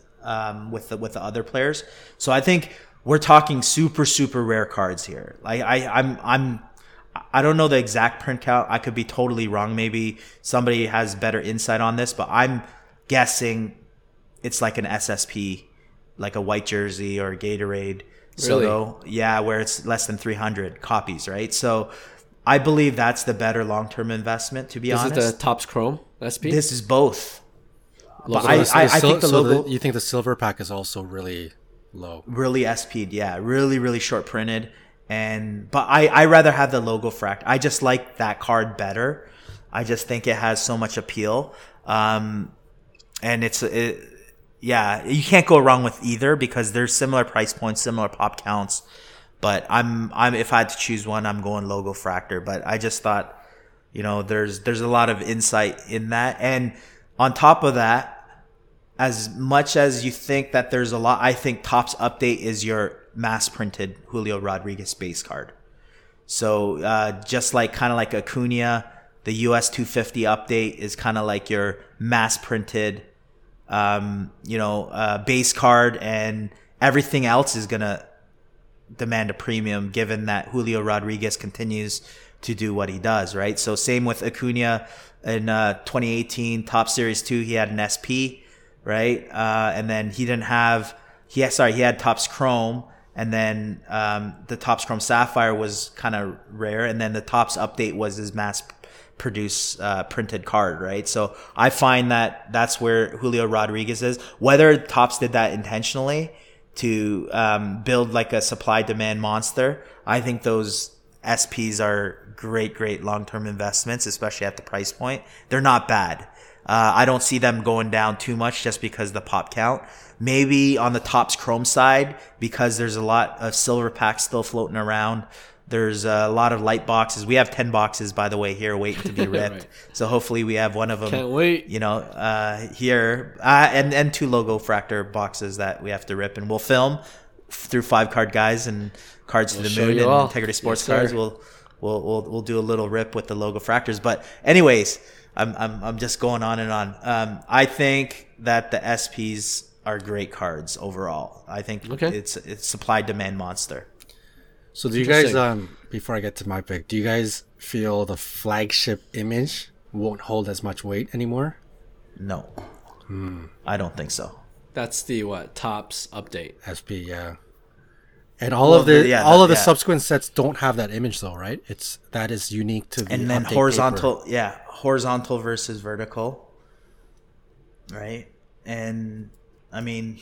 with the other players. So I think we're talking super, super rare cards here. Like I don't know the exact print count. I could be totally wrong. Maybe somebody has better insight on this, but I'm guessing it's like an SSP, like a white jersey or a Gatorade. Really? Solo, yeah, where it's less than 300 copies, right? So I believe that's the better long-term investment, to be honest. This is the Topps Chrome SP? This is both. But I think the logo... So you think the silver pack is also really low? Really SP'd, yeah. Really, really short printed. But I rather have the Logofractor. I just like that card better. I just think it has so much appeal. Yeah, you can't go wrong with either because they're similar price points, similar pop counts. But if I had to choose one, I'm going Logofractor. But I just thought, there's a lot of insight in that. And on top of that, as much as you think that there's a lot, I think Topps Update is your mass printed Julio Rodriguez base card. So just like kind of like Acuna, the US 250 update is kind of like your mass printed base card, and everything else is going to demand a premium given that Julio Rodriguez continues to do what he does, right? So same with Acuna in 2018, Top Series 2, he had an SP, right? And then he had Topps Chrome, and then the Topps Chrome Sapphire was kind of rare, and then the Topps Update was his mass produce printed card, right? So I find that that's where Julio Rodriguez is. Whether Topps did that intentionally to build like a supply demand monster, I think those SPs are great long-term investments, especially at the price point. They're not bad. I don't see them going down too much just because of the pop count. Maybe on the Topps Chrome side, because there's a lot of silver packs still floating around. There's a lot of light boxes. We have 10 boxes, by the way, here waiting to be ripped. Right. So hopefully we have one of them. Can't wait. Here and two Logofractor boxes that we have to rip, and we'll film through 5 Card Guys and Cards to the Moon and all. Integrity Sports Cards. We'll do a little rip with the Logofractors. But anyways, I'm just going on and on. I think that the SPs are great cards overall. I think it's supply demand monster. So do you guys, before I get to my pick, do you guys feel the flagship image won't hold as much weight anymore? No. I don't think so. That's the Topps Update. SP, yeah. And all of the subsequent sets don't have that image though, right? That is unique to the update. And then horizontal paper. Yeah, horizontal versus vertical. Right? And I mean,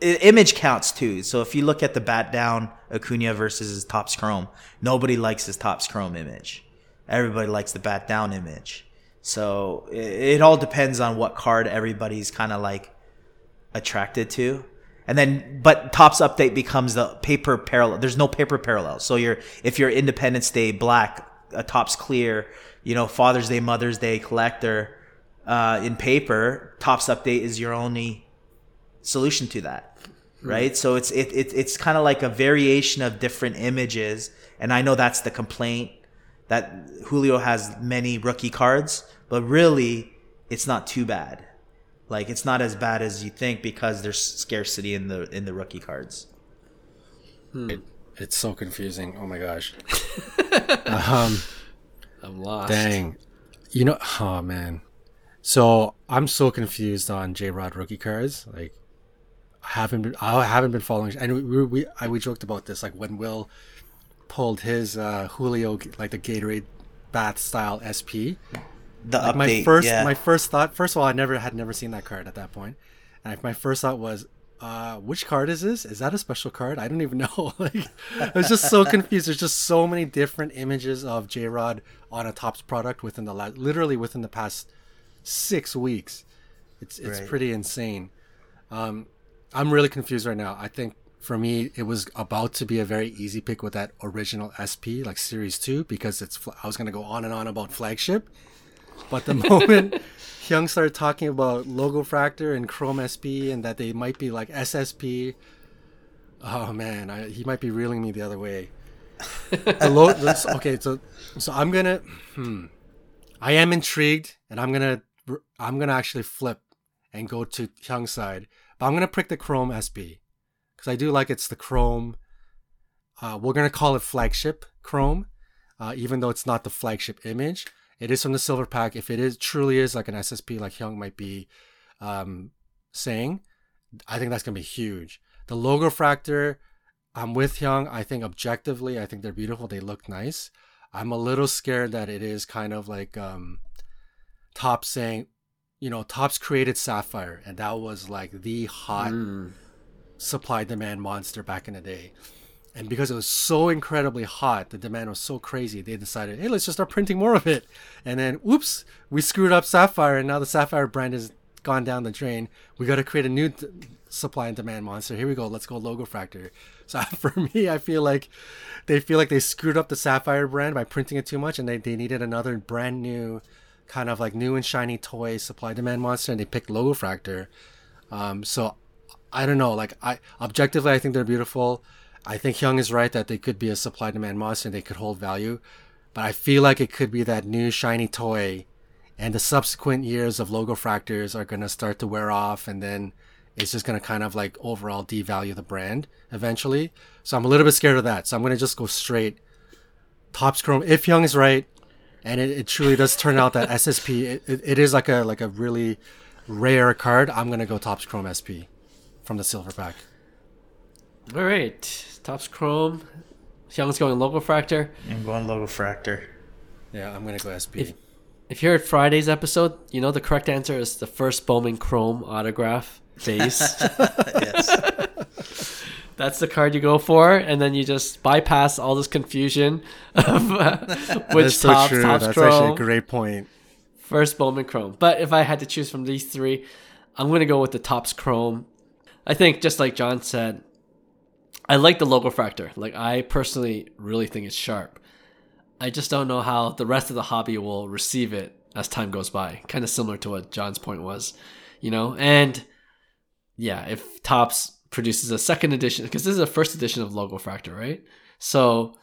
image counts too. So if you look at the bat down Acuna versus his Topps Chrome, nobody likes his Topps Chrome image. Everybody likes the bat down image. So it all depends on what card everybody's kind of like attracted to. And then, but Topps Update becomes the paper parallel. There's no paper parallel. So if you're Independence Day black, a Topps clear, Father's Day, Mother's Day collector in paper, Topps Update is your only solution to that, right? Mm-hmm. So it's kind of like a variation of different images, and I know that's the complaint that Julio has many rookie cards, but really it's not too bad. Like it's not as bad as you think because there's scarcity in the rookie cards. It's so confusing. Oh my gosh. I'm lost. Dang. Oh man. So I'm so confused on J-Rod rookie cards. Like, I haven't been following, and we joked about this, like when Will pulled his Julio, like the Gatorade bath style SP, the like update. My first thought, first of all, I had never seen that card at that point, and my first thought was, which card is this? Is that a special card? I don't even know. Like, I was just so confused. There's just so many different images of J-Rod on a Topps product within the past 6 weeks. It's right. Pretty insane. I'm really confused right now. I think for me, it was about to be a very easy pick with that original SP, like Series 2, because I was going to go on and on about flagship. But the moment Hyung started talking about Logofractor and Chrome SP and that they might be like SSP, oh man, he might be reeling me the other way. Okay, so I'm gonna. I am intrigued, and I'm gonna actually flip and go to Hyung's side. But I'm gonna pick the Chrome SP because I do like it's the Chrome. We're gonna call it flagship Chrome, even though it's not the flagship image. It is from the silver pack. If it is truly is like an SSP, like Hyung might be saying, I think that's gonna be huge. The Logofractor, I'm with Hyung. I think objectively, I think they're beautiful. They look nice. I'm a little scared that it is kind of like Topps saying, you know, Topps created Sapphire, and that was like the hot supply-demand monster back in the day. And because it was so incredibly hot, the demand was so crazy, they decided, hey, let's just start printing more of it. And then, whoops, we screwed up Sapphire, and now the Sapphire brand has gone down the drain. We got to create a new supply and demand monster. Here we go. Let's go Logofractor. So for me, I feel like they screwed up the Sapphire brand by printing it too much, and they needed another brand new kind of like new and shiny toy supply demand monster, and they picked Logofractor. So I don't know. Like objectively, I think they're beautiful. I think Hyung is right that they could be a supply demand monster and they could hold value, but I feel like it could be that new shiny toy, and the subsequent years of Logofractors are going to start to wear off, and then it's just going to kind of like overall devalue the brand eventually. So I'm a little bit scared of that. So I'm going to just go straight Topps Chrome. If Hyung is right, and it truly does turn out that SSP, it is like a really rare card, I'm going to go Topps Chrome SP from the silver pack. All right. Topps Chrome. Hyung's going Logofractor. I'm going Logofractor. Yeah, I'm going to go SP. If you're at Friday's episode, you know the correct answer is the first Bowman Chrome autograph. Face. Yes. That's the card you go for, and then you just bypass all this confusion of which Topps Chrome. That's actually a great point. First Bowman Chrome. But if I had to choose from these three, I'm going to go with the Topps Chrome. I think just like John said, I like the Logofractor. Like I personally really think it's sharp. I just don't know how the rest of the hobby will receive it as time goes by. Kind of similar to what John's point was, you know, and yeah, if Topps produces a second edition, because this is a first edition of Logofractor, right? So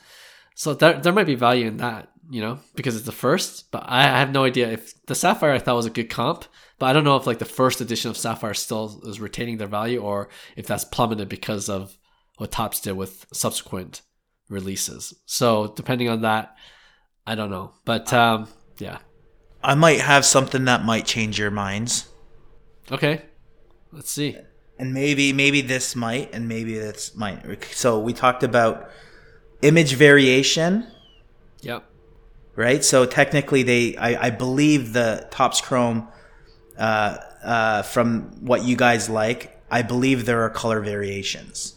there might be value in that, you know, because it's the first. But I have no idea if the Sapphire I thought was a good comp, but I don't know if like the first edition of Sapphire still is retaining their value, or if that's plummeted because of what Topps did with subsequent releases. So depending on that, I don't know. But yeah, I might have something that might change your minds. Okay. Let's see. And maybe this might, and maybe this might. So we talked about image variation. Yep. Right? So technically I believe the Topps Chrome, from what you guys like, I believe there are color variations.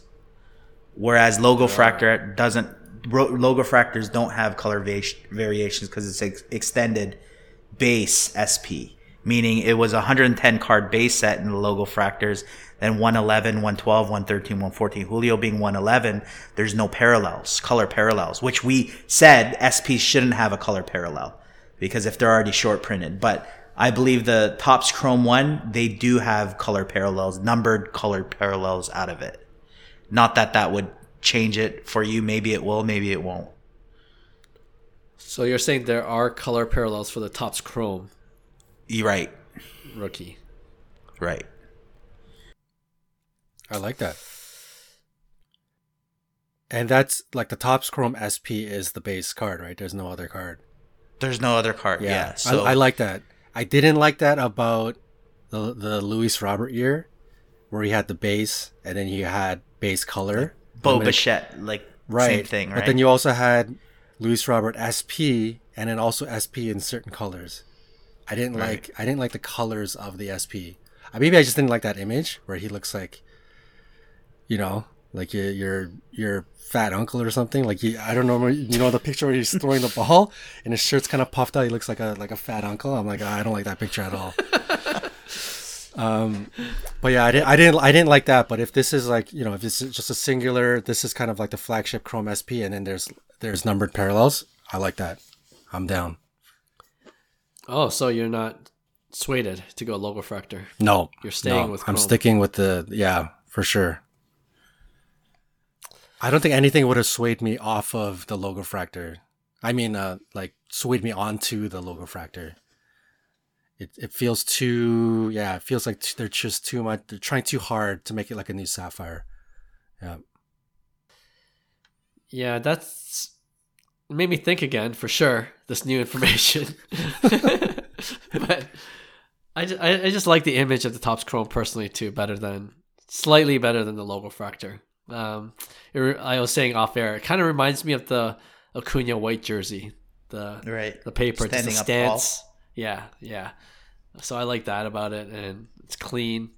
Whereas Logofractor Logofractors don't have color variations because it's extended base SP. Meaning it was a 110 card base set in the Logofractors, then 111, 112, 113, 114. Julio being 111, there's no parallels, color parallels, which we said SP shouldn't have a color parallel because if they're already short printed. But I believe the Topps Chrome 1, they do have color parallels, numbered color parallels out of it. Not that would change it for you. Maybe it will, maybe it won't. So you're saying there are color parallels for the Topps Chrome. You're right. Rookie. Right. I like that. And that's like the Topps Chrome SP is the base card, right? There's no other card. There's no other card, yeah. So I like that. I didn't like that about the Luis Robert year where he had the base and then you had base color. Like Bo Bichette, like right. Same thing, right? But then you also had Luis Robert SP and then also SP in certain colors. I didn't like the colors of the SP. Maybe I just didn't like that image where he looks like, you know, like your fat uncle or something. Like I don't know, you know, the picture where he's throwing the ball and his shirt's kind of puffed out. He looks like a fat uncle. I'm like, I don't like that picture at all. But yeah, I didn't like that. But if this is like, you know, if this is just a singular, this is kind of like the flagship Chrome SP, and then there's numbered parallels. I like that. I'm down. Oh, so you're not swayed to go Logofractor. No. You're staying with Chrome. I'm sticking with the, yeah, for sure. I don't think anything would have swayed me off of the Logofractor. I mean, swayed me onto the Logofractor. It feels too, yeah, it feels like they're just too much, they're trying too hard to make it like a new Sapphire. Yeah. Yeah, that's made me think again, for sure, this new information. But I just like the image of the Topps Chrome personally too, slightly better than the Logofractor. I was saying off air, it kind of reminds me of the Acuna white jersey, the paper, just the stance. Tall. Yeah. So I like that about it, and it's clean.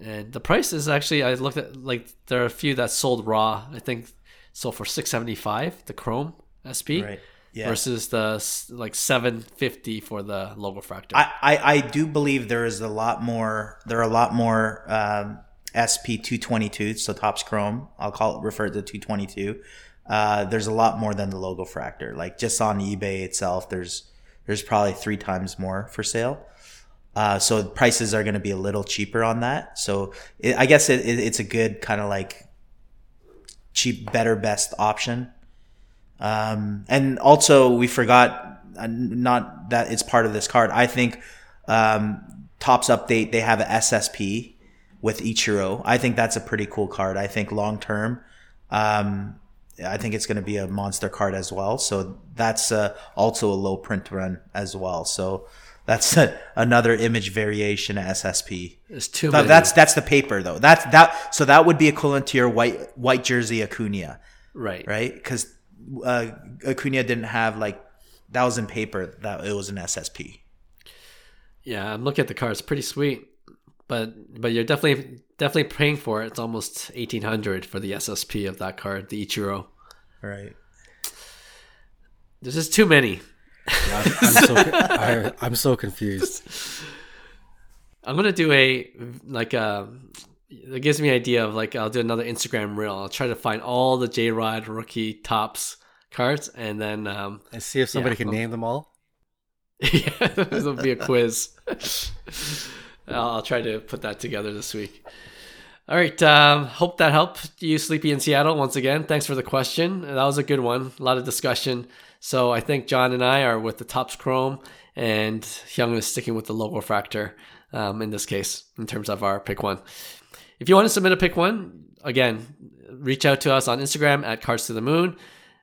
And the price is actually, I looked at, like, there are a few that sold raw, I think, so for $675 the Chrome SP, right. Yeah. Versus the like $750 for the Logofractor. I do believe there are a lot more SP 222s, so Topps Chrome, I'll refer to 222. There's a lot more than the Logofractor. Like just on eBay itself, there's probably 3 times more for sale. So prices are going to be a little cheaper on that. So I guess it's a good kind of like cheap, better, best option. And also we forgot, not that it's part of this card, I think Topps Update, they have an SSP with Ichiro. I think that's a pretty cool card. I think long term, I think it's going to be a monster card as well. So that's also a low print run as well. So that's another image variation of SSP. It's too many. That's the paper though. So that would be equivalent to your white jersey Acuna. Right. Because Acuna didn't have that was in paper. That it was an SSP. Yeah, I'm looking at the card. It's pretty sweet, but you're definitely paying for it. It's almost $1,800 for the SSP of that card, the Ichiro. Right. There's just too many. Yeah, I'm so confused. I'm gonna do it gives me an idea of I'll do another Instagram reel. I'll try to find all the J-Rod rookie Topps cards, and then and see if somebody can name them all. Yeah, this will be a quiz. I'll try to put that together this week. All right. Hope that helped you, Sleepy in Seattle. Once again, thanks for the question. That was a good one. A lot of discussion. So I think John and I are with the Topps Chrome, and Hyung is sticking with the Logofractor in this case, in terms of our pick one. If you want to submit a pick one, again, reach out to us on Instagram at Cards to the Moon,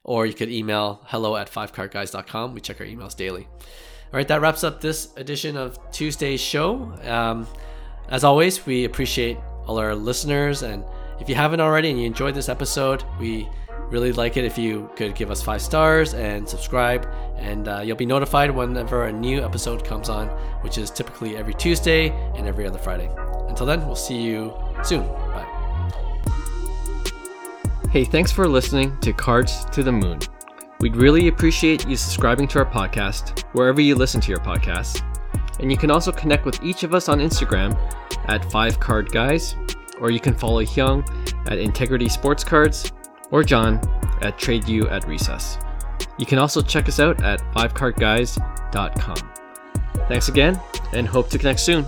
or you could email hello@5cardguys.com. We check our emails daily. All right, that wraps up this edition of Tuesday's show. As always, we appreciate all our listeners. And if you haven't already and you enjoyed this episode, we really like it if you could give us 5 stars and subscribe. And you'll be notified whenever a new episode comes on, which is typically every Tuesday and every other Friday. Until then, we'll see you soon. Bye. Hey, thanks for listening to Cards to the Moon. We'd really appreciate you subscribing to our podcast wherever you listen to your podcasts. And you can also connect with each of us on Instagram at 5cardguys, or you can follow Hyung at Integrity Sports Cards, or John at Trade You at Recess. You can also check us out at 5cardguys.com. Thanks again, and hope to connect soon.